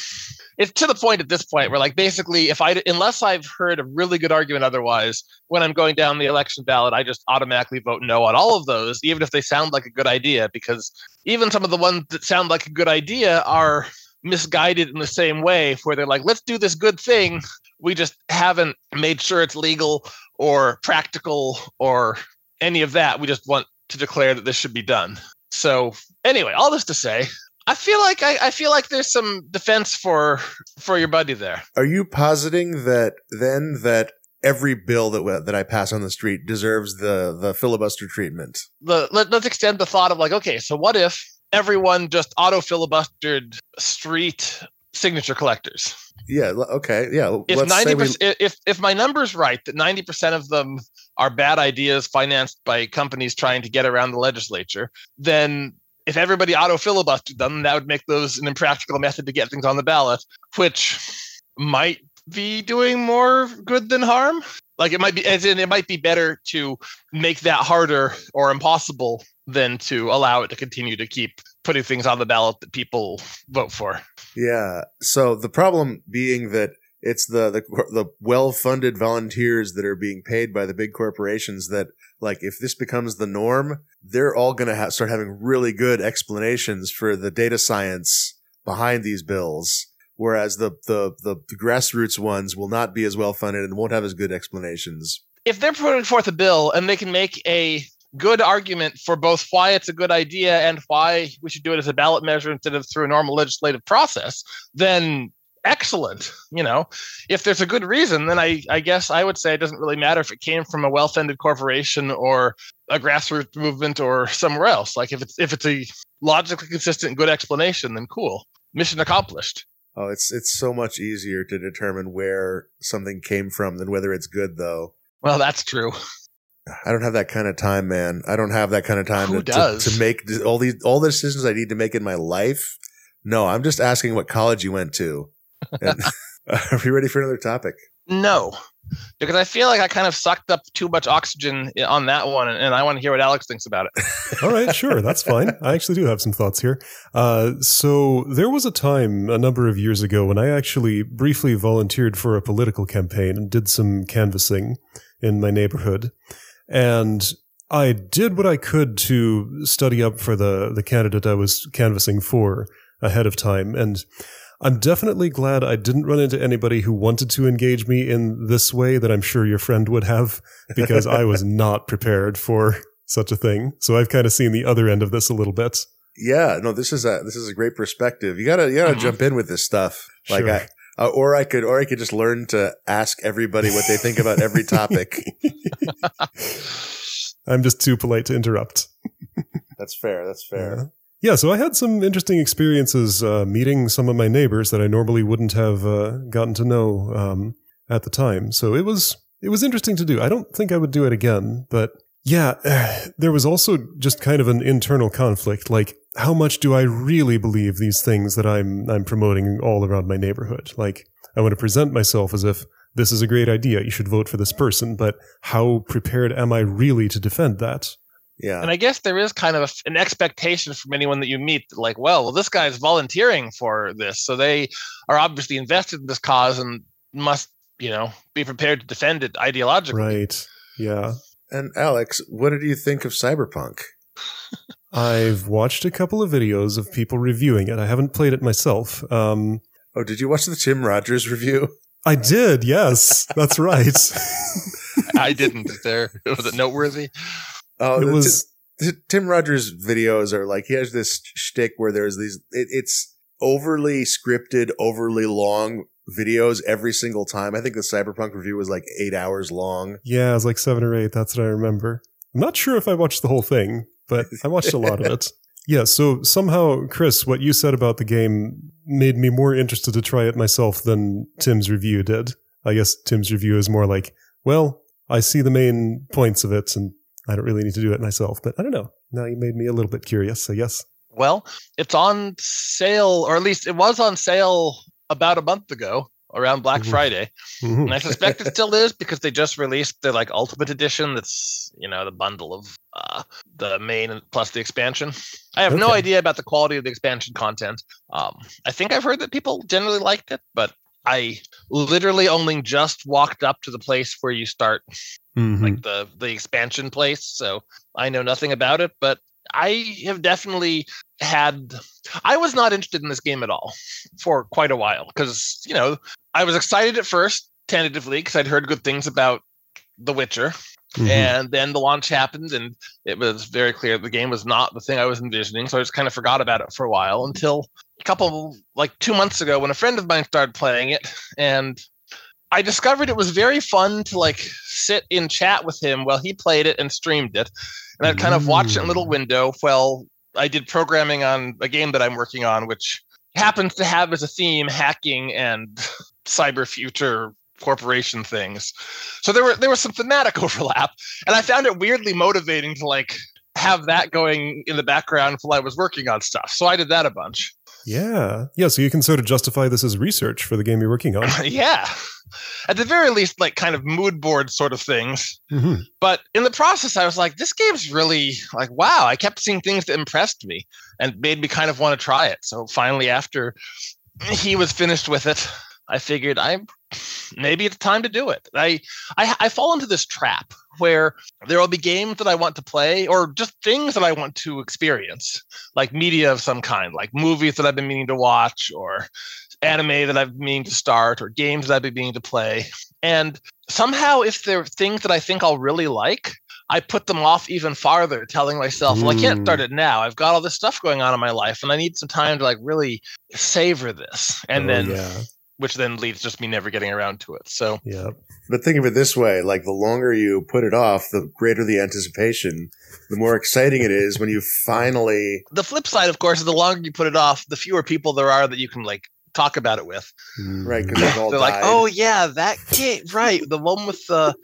it's to the point at this point where, like, basically, unless I've heard a really good argument otherwise, when I'm going down the election ballot, I just automatically vote no on all of those, even if they sound like a good idea, because even some of the ones that sound like a good idea are misguided in the same way, where they're like, let's do this good thing, we just haven't made sure it's legal or practical or any of that. We just want to declare that this should be done. So anyway, all this to say, I feel like there's some defense for your buddy there. Are you positing that every bill that I pass on the street deserves the filibuster treatment? Let's extend the thought of like, okay, so what if everyone just auto filibustered street signature collectors? Yeah. Okay. Yeah. If 90%, if my number's right, that 90% of them are bad ideas financed by companies trying to get around the legislature, then if everybody auto filibustered them, that would make those an impractical method to get things on the ballot, which might be doing more good than harm. Like it might be, as in, it might be better to make that harder or impossible than to allow it to continue to keep putting things on the ballot that people vote for. Yeah. So the problem being that it's the well-funded volunteers that are being paid by the big corporations that, like, if this becomes the norm, they're all going to start having really good explanations for the data science behind these bills, whereas the grassroots ones will not be as well-funded and won't have as good explanations. If they're putting forth a bill and they can make a good argument for both why it's a good idea and why we should do it as a ballot measure instead of through a normal legislative process, then excellent. You know, if there's a good reason, then I guess I would say it doesn't really matter if it came from a well-funded corporation or a grassroots movement or somewhere else. Like if it's a logically consistent, good explanation, then cool. Mission accomplished. Oh, it's so much easier to determine where something came from than whether it's good, though. Well, that's true. I don't have that kind of time, man. I don't have that kind of time to make all the decisions I need to make in my life. No, I'm just asking what college you went to. And, are we ready for another topic? No, because I feel like I kind of sucked up too much oxygen on that one, and I want to hear what Alex thinks about it. All right, sure. That's fine. I actually do have some thoughts here. So there was a time a number of years ago when I actually briefly volunteered for a political campaign and did some canvassing in my neighborhood. And I did what I could to study up for the candidate I was canvassing for ahead of time. And I'm definitely glad I didn't run into anybody who wanted to engage me in this way that I'm sure your friend would have, because I was not prepared for such a thing. So I've kind of seen the other end of this a little bit. Yeah, no, this is a great perspective. You gotta jump in with this stuff. Like sure. Or I could just learn to ask everybody what they think about every topic. I'm just too polite to interrupt. That's fair. Yeah, so I had some interesting experiences meeting some of my neighbors that I normally wouldn't have gotten to know at the time. So it was interesting to do. I don't think I would do it again, but yeah, there was also just kind of an internal conflict, like how much do I really believe these things that I'm promoting all around my neighborhood? Like, I want to present myself as if this is a great idea, you should vote for this person, but how prepared am I really to defend that? Yeah. And I guess there is kind of an expectation from anyone that you meet, like, well, this guy's volunteering for this, so they are obviously invested in this cause and must, you know, be prepared to defend it ideologically. Right. Yeah. And Alex, what did you think of Cyberpunk? I've watched a couple of videos of people reviewing it. I haven't played it myself. Oh, did you watch the Tim Rogers review? I did, yes. That's right. I didn't. Was it noteworthy? Oh, it was. Tim Rogers' videos are like, he has this shtick where there's these, it's overly scripted, overly long videos every single time. I think the Cyberpunk review was like 8 hours long. Yeah, it was like 7 or 8. That's what I remember. I'm not sure if I watched the whole thing, but I watched a lot of it. Yeah, so somehow, Chris, what you said about the game made me more interested to try it myself than Tim's review did. I guess Tim's review is more like, well, I see the main points of it, and I don't really need to do it myself. But I don't know. Now you made me a little bit curious, so yes. Well, it's on sale, or at least it was on sale about a month ago around Black Friday. Mm-hmm. And I suspect it still is, because they just released their like Ultimate Edition. That's, you know, the bundle of the main plus the expansion. I have no idea about the quality of the expansion content. I think I've heard that people generally liked it, but I literally only just walked up to the place where you start, like the expansion place. So I know nothing about it, but I have definitely I was not interested in this game at all for quite a while, because, you know, I was excited at first, tentatively, because I'd heard good things about The Witcher, and then the launch happened, and it was very clear the game was not the thing I was envisioning, so I just kind of forgot about it for a while, until a couple, like 2 months ago, when a friend of mine started playing it, and I discovered it was very fun to like sit in chat with him while he played it and streamed it. And I'd kind of watch it in a little window while I did programming on a game that I'm working on, which happens to have as a theme hacking and cyber future corporation things. So there was some thematic overlap, and I found it weirdly motivating to like have that going in the background while I was working on stuff. So I did that a bunch. Yeah. Yeah. So you can sort of justify this as research for the game you're working on. Yeah. At the very least, like kind of mood board sort of things. Mm-hmm. But in the process, I was like, this game's really like, wow, I kept seeing things that impressed me and made me kind of want to try it. So finally, after he was finished with it, I figured maybe it's time to do it. I fall into this trap where there will be games that I want to play, or just things that I want to experience, like media of some kind, like movies that I've been meaning to watch, or anime that I've been meaning to start, or games that I've been meaning to play. And somehow, if there are things that I think I'll really like, I put them off even farther, telling myself, well, I can't start it now. I've got all this stuff going on in my life, and I need some time to like really savor this. And which then leads just me never getting around to it. So yeah, but think of it this way: like the longer you put it off, the greater the anticipation, the more exciting it is when you finally. The flip side, of course, is the longer you put it off, the fewer people there are that you can like talk about it with. Right? Because they've all died. Like, oh yeah, that game, right? The one with the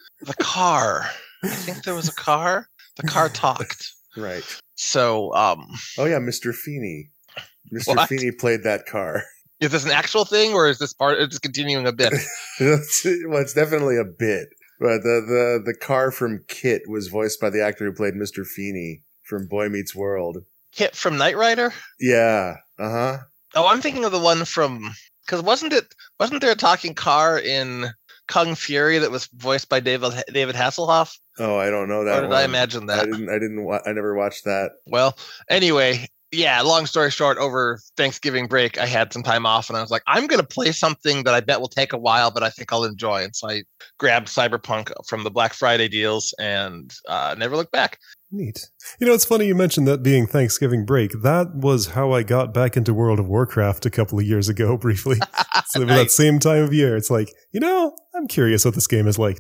car. I think there was a car. The car talked. Right. So. Oh yeah, Mr. Feeney. Mr. What? Feeney played that car. Is this an actual thing, or is this part? It's continuing a bit. Well, it's definitely a bit. But the car from Kit was voiced by the actor who played Mr. Feeney from Boy Meets World. Kit from Knight Rider. Yeah. Uh huh. Oh, I'm thinking of the one from because wasn't there a talking car in Kung Fury that was voiced by David Hasselhoff? Oh, I don't know that. Or did one. I imagine that? I never watched that. Well, anyway. Yeah, long story short, over Thanksgiving break, I had some time off, and I was like, I'm going to play something that I bet will take a while, but I think I'll enjoy. And so I grabbed Cyberpunk from the Black Friday deals and never looked back. Neat. You know, it's funny you mentioned that being Thanksgiving break. That was how I got back into World of Warcraft a couple of years ago, briefly. So nice. That same time of year, it's like, you know, I'm curious what this game is like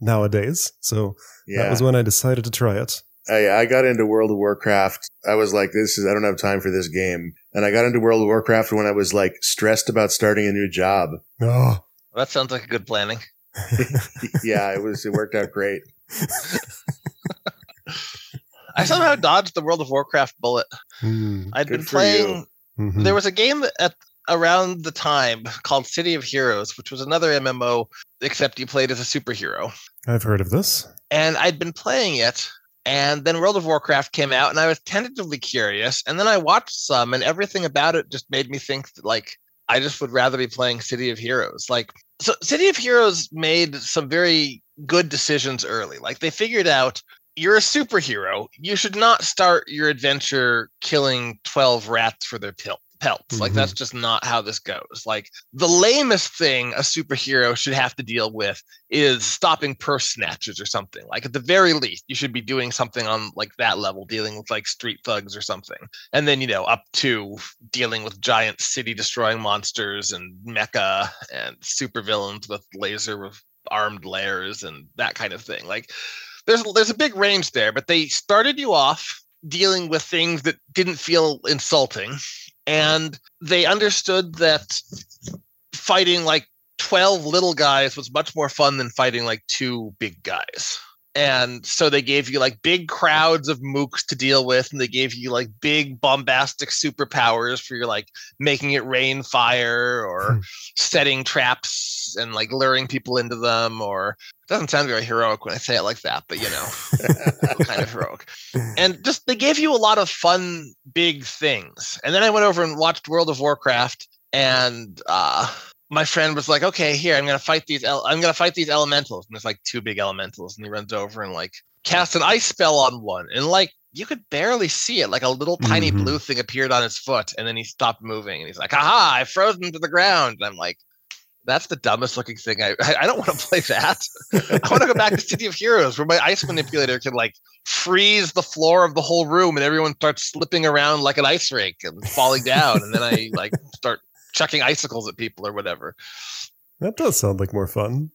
nowadays. So yeah. That was when I decided to try it. I got into World of Warcraft. I was like, I don't have time for this game. And I got into World of Warcraft when I was like stressed about starting a new job. Oh, well, that sounds like a good planning. Yeah, it worked out great. I somehow dodged the World of Warcraft bullet. I'd been playing. Mm-hmm. There was a game around the time called City of Heroes, which was another MMO, except you played as a superhero. I've heard of this. And I'd been playing it. And then World of Warcraft came out, and I was tentatively curious. And then I watched some, and everything about it just made me think that, like, I just would rather be playing City of Heroes. Like, so City of Heroes made some very good decisions early. Like, they figured out you're a superhero. You should not start your adventure killing 12 rats for their pelts. Mm-hmm. Like, that's just not how this goes. Like, the lamest thing a superhero should have to deal with is stopping purse snatches or something. Like, at the very least, you should be doing something on like that level, dealing with like street thugs or something. And then, you know, up to dealing with giant city destroying monsters and mecha and supervillains with laser armed lairs and that kind of thing. Like, there's a big range there, but they started you off dealing with things that didn't feel insulting. And they understood that fighting like 12 little guys was much more fun than fighting like 2 big guys. And so they gave you like big crowds of mooks to deal with. And they gave you like big bombastic superpowers for your like making it rain fire or setting traps and like luring people into them. Or it doesn't sound very heroic when I say it like that, but you know, kind of heroic. And just they gave you a lot of fun, big things. And then I went over and watched World of Warcraft and, my friend was like, okay, here, I'm going to fight these. I'm going to fight these elementals. And there's like 2 big elementals. And he runs over and like casts an ice spell on one. And like, you could barely see it. Like a little tiny blue thing appeared on his foot. And then he stopped moving. And he's like, aha, I've frozen to the ground. And I'm like, that's the dumbest looking thing. I don't want to play that. I want to go back to City of Heroes where my ice manipulator can like freeze the floor of the whole room. And everyone starts slipping around like an ice rink and falling down. And then I like start chucking icicles at people or whatever. That does sound like more fun.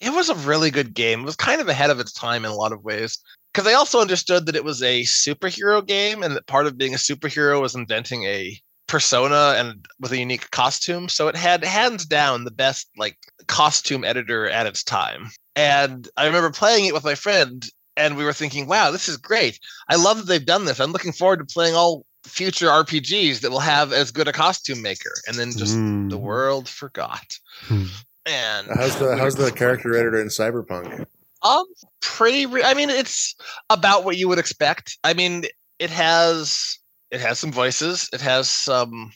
It was a really good game. It was kind of ahead of its time in a lot of ways. Because I also understood that it was a superhero game and that part of being a superhero was inventing a persona and with a unique costume. So it had hands down the best like costume editor at its time. And I remember playing it with my friend and we were thinking, wow, this is great. I love that they've done this. I'm looking forward to playing all future RPGs that will have as good a costume maker, and then just the world forgot. And how's the character editor in Cyberpunk? I mean, it's about what you would expect. I mean, it has some voices. It has some.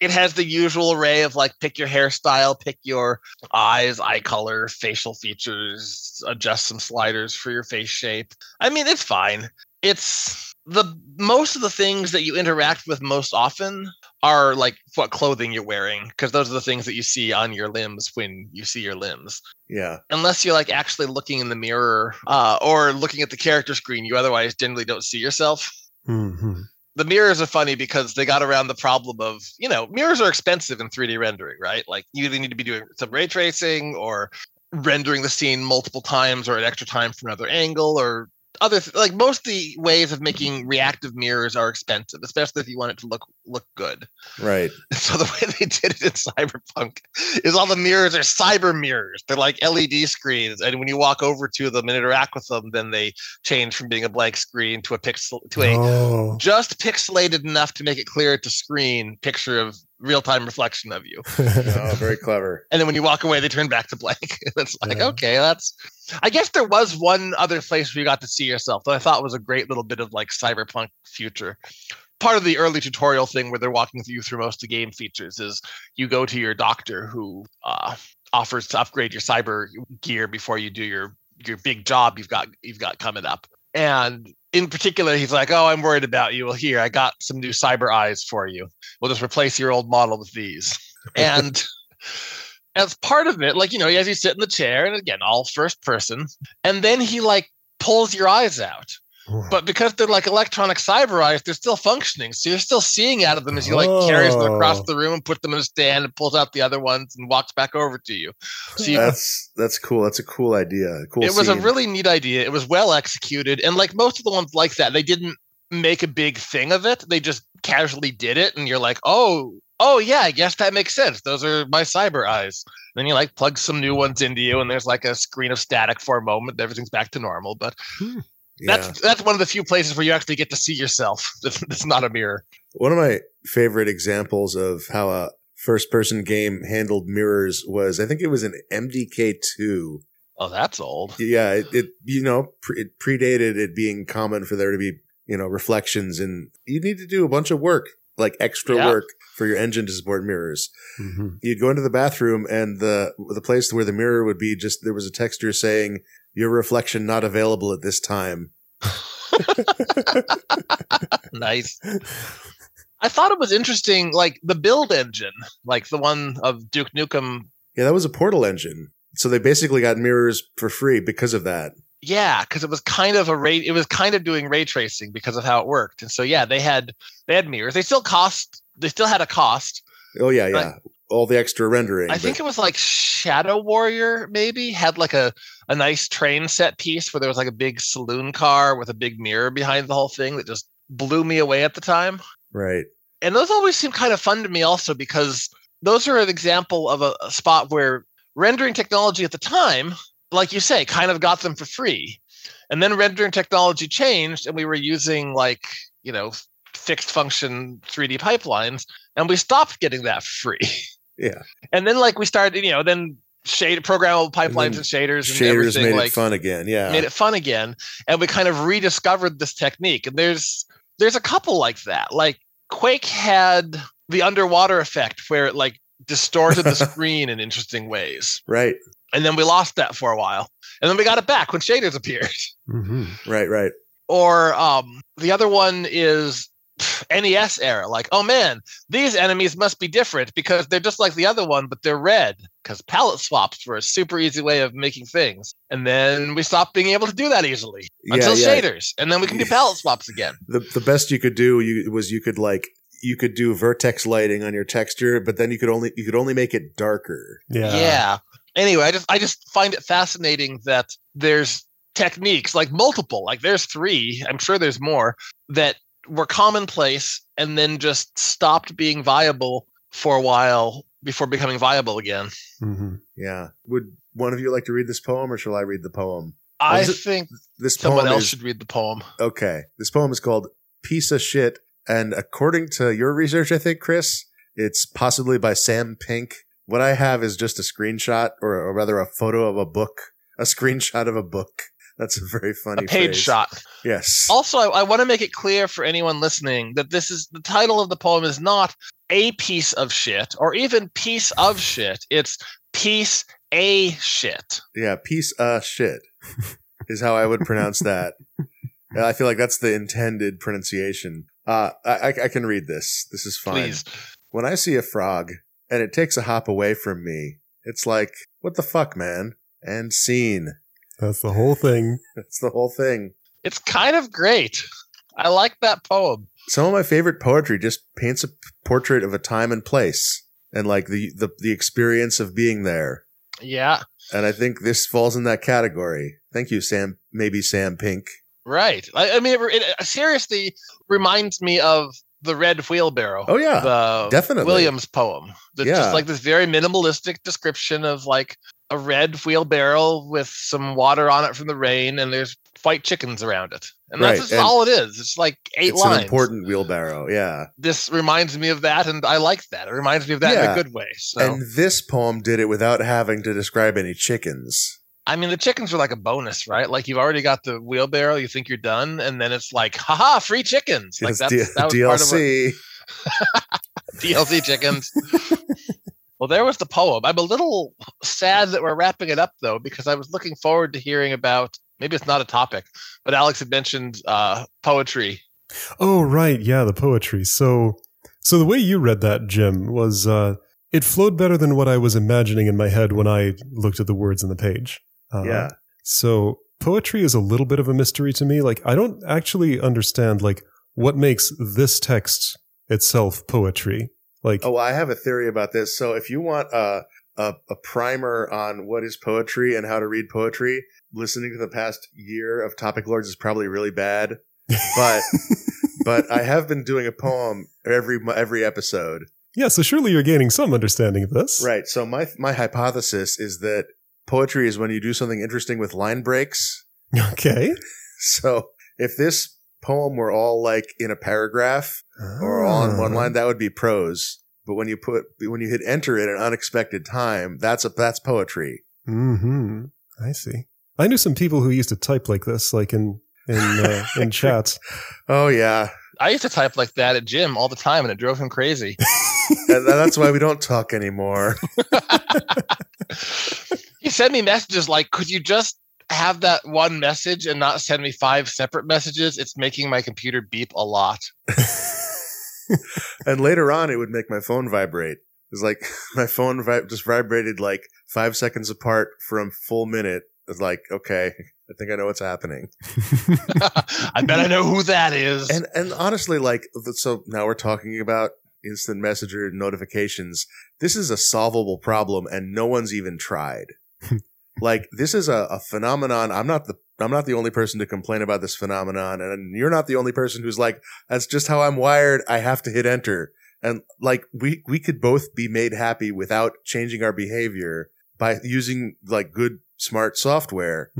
It has the usual array of like pick your hairstyle, pick your eyes, eye color, facial features, adjust some sliders for your face shape. I mean, it's fine. It's the most of the things that you interact with most often are like what clothing you're wearing, because those are the things that you see on your limbs when you see your limbs. Yeah. Unless you're like actually looking in the mirror or looking at the character screen, you otherwise generally don't see yourself. Mm-hmm. the mirrors are funny because they got around the problem of, you know, mirrors are expensive in 3D rendering, right? Like you either need to be doing some ray tracing or rendering the scene multiple times or an extra time from another angle or other like most of the ways of making reactive mirrors are expensive, especially if you want it to look good. Right. So the way they did it in Cyberpunk is all the mirrors are cyber mirrors. They're like LED screens, and when you walk over to them and interact with them, then they change from being a blank screen to a pixel to a just pixelated enough to make it clear it's a screen picture of real-time reflection of you. Oh, very clever. And then when you walk away, they turn back to blank. It's like, okay, that's... I guess there was one other place where you got to see yourself that I thought was a great little bit of like cyberpunk future. Part of the early tutorial thing where they're walking you through most of the game features is you go to your doctor who offers to upgrade your cyber gear before you do your big job you've got coming up. And in particular, he's like, oh, I'm worried about you. Well, here, I got some new cyber eyes for you. We'll just replace your old model with these. And as part of it, like, you know, as you sit in the chair, and again, all first person, and then he, like, pulls your eyes out. But because they're, like, electronic cyber eyes, they're still functioning. So you're still seeing out of them as he, like, carries them across the room and puts them in a stand and pulls out the other ones and walks back over to you. So that's cool. That's a cool idea. It was a really neat idea. It was well executed. And, like, most of the ones like that, they didn't make a big thing of it. They just casually did it. And you're like, oh, yeah, I guess that makes sense. Those are my cyber eyes. And then you, like, plug some new ones into you, and there's, like, a screen of static for a moment. Everything's back to normal. But... yeah. That's one of the few places where you actually get to see yourself. That's not a mirror. One of my favorite examples of how a first-person game handled mirrors was, I think it was an MDK2. Oh, that's old. Yeah, it predated it being common for there to be, you know, reflections, and you need to do a bunch of work, like extra work for your engine to support mirrors. Mm-hmm. You'd go into the bathroom, and the place where the mirror would be, just there was a texture saying, "Your reflection not available at this time." Nice. I thought it was interesting, like the build engine, like the one of Duke Nukem. Yeah, that was a Portal engine. So they basically got mirrors for free because of that. Yeah, because it was kind of doing ray tracing because of how it worked. And so yeah, they had mirrors. They still had a cost. Oh yeah, yeah. All the extra rendering. I think it was like Shadow Warrior maybe had like a nice train set piece where there was like a big saloon car with a big mirror behind the whole thing that just blew me away at the time. Right. And those always seem kind of fun to me also because those are an example of a spot where rendering technology at the time, like you say, kind of got them for free. And then rendering technology changed and we were using like, you know, fixed function 3D pipelines and we stopped getting that for free. Yeah. And then like we started, you know, then shade programmable pipelines and shaders and everything made like, it fun again. Yeah. Made it fun again. And we kind of rediscovered this technique. And there's a couple like that. Like Quake had the underwater effect where it like distorted the screen in interesting ways. Right. And then we lost that for a while. And then we got it back when shaders appeared. Mm-hmm. Right, right. Or the other one is NES era. Like, oh man, these enemies must be different because they're just like the other one, but they're red. Because palette swaps were a super easy way of making things. And then we stopped being able to do that easily until shaders. And then we can do palette swaps again. The best you could do was you could do vertex lighting on your texture, but then you could only make it darker. Yeah. Yeah. Anyway, I just find it fascinating that there's techniques, like multiple, like there's three, I'm sure there's more, that were commonplace and then just stopped being viable for a while before becoming viable again. Mm-hmm. Yeah. Would one of you like to read this poem or shall I read the poem? I think someone else should read the poem. Okay. This poem is called Piece of Shit. And according to your research, I think, Chris, it's possibly by Sam Pink. What I have is just a screenshot, or rather a photo of a book, a screenshot of a book. That's a very funny phrase. A page shot. Yes. Also, I want to make it clear for anyone listening that this is the title of the poem is not a piece of shit or even piece of shit. It's piece a shit. Yeah, piece a shit is how I would pronounce that. I feel like that's the intended pronunciation. I can read this. This is fine. Please. When I see a frog... and it takes a hop away from me. It's like, what the fuck, man? And scene. That's the whole thing. It's kind of great. I like that poem. Some of my favorite poetry just paints a portrait of a time and place and like the experience of being there. Yeah. And I think this falls in that category. Thank you, Sam. Maybe Sam Pink. Right. I mean, it seriously reminds me of the Red Wheelbarrow. Oh, yeah. Definitely. Williams poem. That's just like this very minimalistic description of like a red wheelbarrow with some water on it from the rain, and there's white chickens around it. And that's just all it is. It's like eight lines. It's an important wheelbarrow, yeah. This reminds me of that, and I like that. It reminds me of that in a good way. So. And this poem did it without having to describe any chickens. I mean, the chickens are like a bonus, right? Like, you've already got the wheelbarrow, you think you're done, and then it's like, haha, free chickens! Like, that was DLC. Part of DLC chickens. Well, there was the poem. I'm a little sad that we're wrapping it up, though, because I was looking forward to hearing about, maybe it's not a topic, but Alex had mentioned poetry. Oh, right. Yeah, the poetry. So the way you read that, Jim, was it flowed better than what I was imagining in my head when I looked at the words on the page. Yeah. So poetry is a little bit of a mystery to me. Like, I don't actually understand, like, what makes this text itself poetry. Like, oh, I have a theory about this. So if you want a primer on what is poetry and how to read poetry, listening to the past year of Topic Lords is probably really bad. But but I have been doing a poem every episode. Yeah, so surely you're gaining some understanding of this. Right. So my hypothesis is that poetry is when you do something interesting with line breaks. Okay. So if this poem were all like in a paragraph or all in one line, that would be prose. But when you hit enter at an unexpected time, that's poetry. Mm-hmm. I see. I knew some people who used to type like this, like in chats. Oh yeah, I used to type like that at Jim all the time, and it drove him crazy. And that's why we don't talk anymore. He sent me messages like, "Could you just have that one message and not send me 5 separate messages? It's making my computer beep a lot." And later on, it would make my phone vibrate. It was like my phone just vibrated like 5 seconds apart from full minute. It's like, okay, I think I know what's happening. I bet I know who that is. And honestly, like, so now we're talking about instant messenger notifications. This is a solvable problem, and no one's even tried. Like, this is a phenomenon. I'm not the only person to complain about this phenomenon, and you're not the only person who's like, that's just how I'm wired. I have to hit enter. And like, we could both be made happy without changing our behavior by using like good smart software,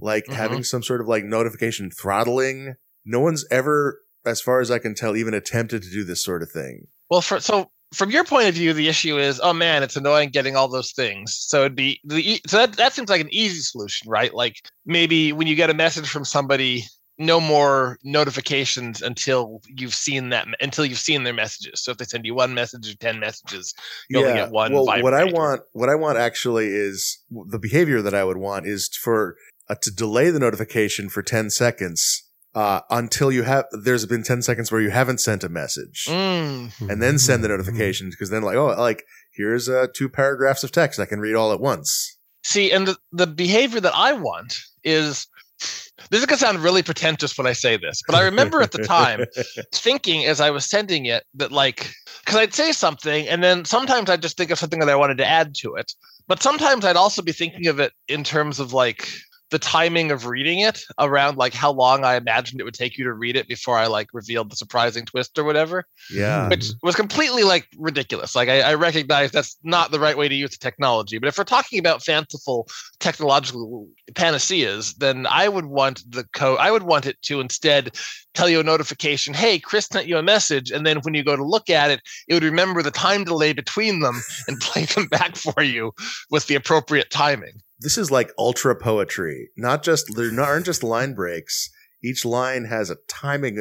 like having some sort of like notification throttling. No one's ever, as far as I can tell, even attempted to do this sort of thing. Well, so from your point of view, the issue is, oh man, it's annoying getting all those things. So it'd be that seems like an easy solution, right? Like maybe when you get a message from somebody, no more notifications until you've seen their messages. So if they send you one message or 10 messages, you only get one. Well, what I want actually is the behavior that I would want is for to delay the notification for 10 seconds until you have. There's been 10 seconds where you haven't sent a message, and then send the notification, because then like, oh, like here's 2 paragraphs of text I can read all at once. See, and the behavior that I want is. This is going to sound really pretentious when I say this, but I remember at the time thinking as I was sending it that like, because I'd say something and then sometimes I'd just think of something that I wanted to add to it. But sometimes I'd also be thinking of it in terms of like the timing of reading it around like how long I imagined it would take you to read it before I like revealed the surprising twist or whatever. Yeah. Which was completely like ridiculous. Like I recognize that's not the right way to use the technology, but if we're talking about fanciful technological panaceas, then I would want the code. I would want it to instead tell you a notification, hey, Chris sent you a message. And then when you go to look at it, it would remember the time delay between them and play them back for you with the appropriate timing. This is like ultra poetry. Aren't just line breaks. Each line has a timing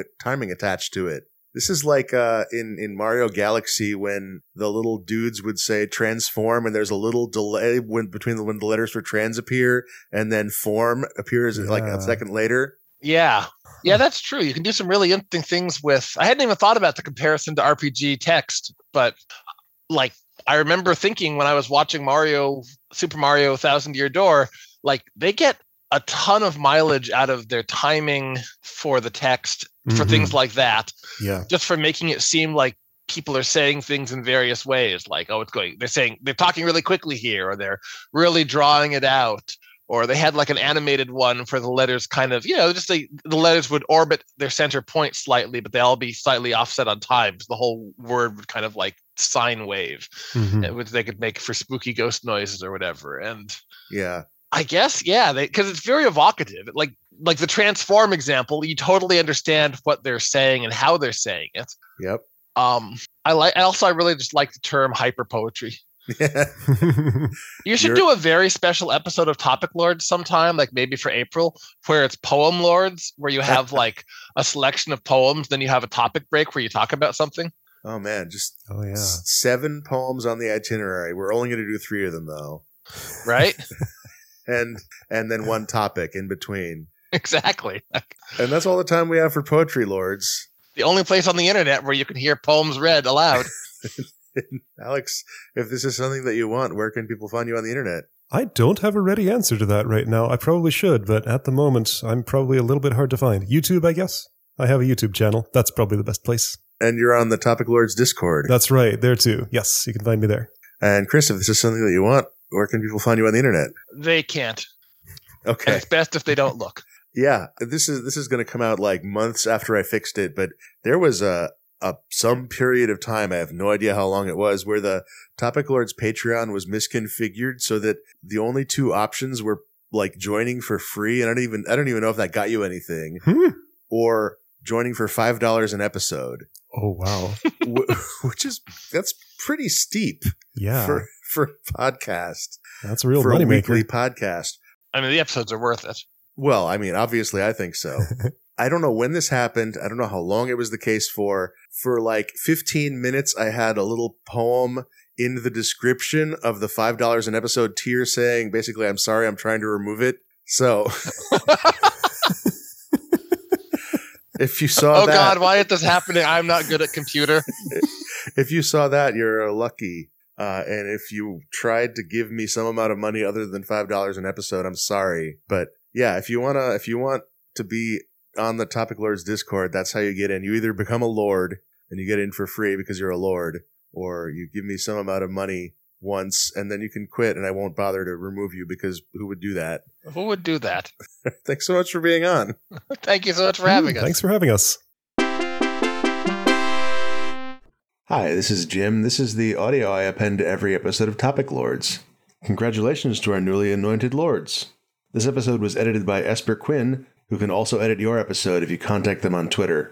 attached to it. This is like in Mario Galaxy when the little dudes would say transform, and there's a little delay between when the letters for trans appear and then form appears like a second later. Yeah. Yeah, that's true. You can do some really interesting things with. I hadn't even thought about the comparison to RPG text, but like I remember thinking when I was watching Super Mario Thousand Year Door, like they get a ton of mileage out of their timing for the text for things like that. Yeah. Just for making it seem like people are saying things in various ways, like, oh, it's going, they're talking really quickly here, or they're really drawing it out. Or they had like an animated one for the letters, kind of, you know, just the letters would orbit their center point slightly, but they all be slightly offset on time. So the whole word would kind of like sine wave, which they could make for spooky ghost noises or whatever. And yeah, I guess, yeah, because it's very evocative. Like the transform example, you totally understand what they're saying and how they're saying it. Yep. I really just like the term hyper poetry. Yeah. You should do a very special episode of Topic Lords sometime, like maybe for April, where it's Poem Lords, where you have like a selection of poems, then you have a topic break where you talk about something. Oh man, just 7 poems on the itinerary. We're only going to do 3 of them though, right? and then one topic in between. Exactly. And that's all the time we have for Poetry Lords. The only place on the internet where you can hear poems read aloud. Alex, if this is something that you want, where can people find you on the internet? I don't have a ready answer to that right now. I probably should, but at the moment, I'm probably a little bit hard to find. YouTube, I guess. I have a YouTube channel. That's probably the best place. And you're on the Topic Lords Discord. That's right. There, too. Yes, you can find me there. And Chris, if this is something that you want, where can people find you on the internet? They can't. Okay. And it's best if they don't look. Yeah. This is going to come out like months after I fixed it, but there was some period of time, I have no idea how long it was, where the Topic Lords Patreon was misconfigured so that the only 2 options were like joining for free, and I don't even know if that got you anything, or joining for $5 an episode. Oh wow, that's pretty steep. Yeah, for a podcast, that's a real money maker. Weekly podcast. I mean, the episodes are worth it. Well, I mean, obviously, I think so. I don't know when this happened. I don't know how long it was the case for. For like 15 minutes, I had a little poem in the description of the $5 an episode tier saying, basically, I'm sorry, I'm trying to remove it. So if you saw that. Oh, God, why is this happening? I'm not good at computer. If you saw that, you're lucky. And if you tried to give me some amount of money other than $5 an episode, I'm sorry. But yeah, if you want to be on the Topic Lords Discord, that's how you get in. You either become a lord and you get in for free because you're a lord, or you give me some amount of money once and then you can quit and I won't bother to remove you, because who would do that? Who would do that? Thanks so much for being on. Thank you so much for having us. Thanks for having us. Hi, this is Jim. This is the audio I append to every episode of Topic Lords. Congratulations to our newly anointed lords. This episode was edited by Esper Quinn, who can also edit your episode if you contact them on Twitter.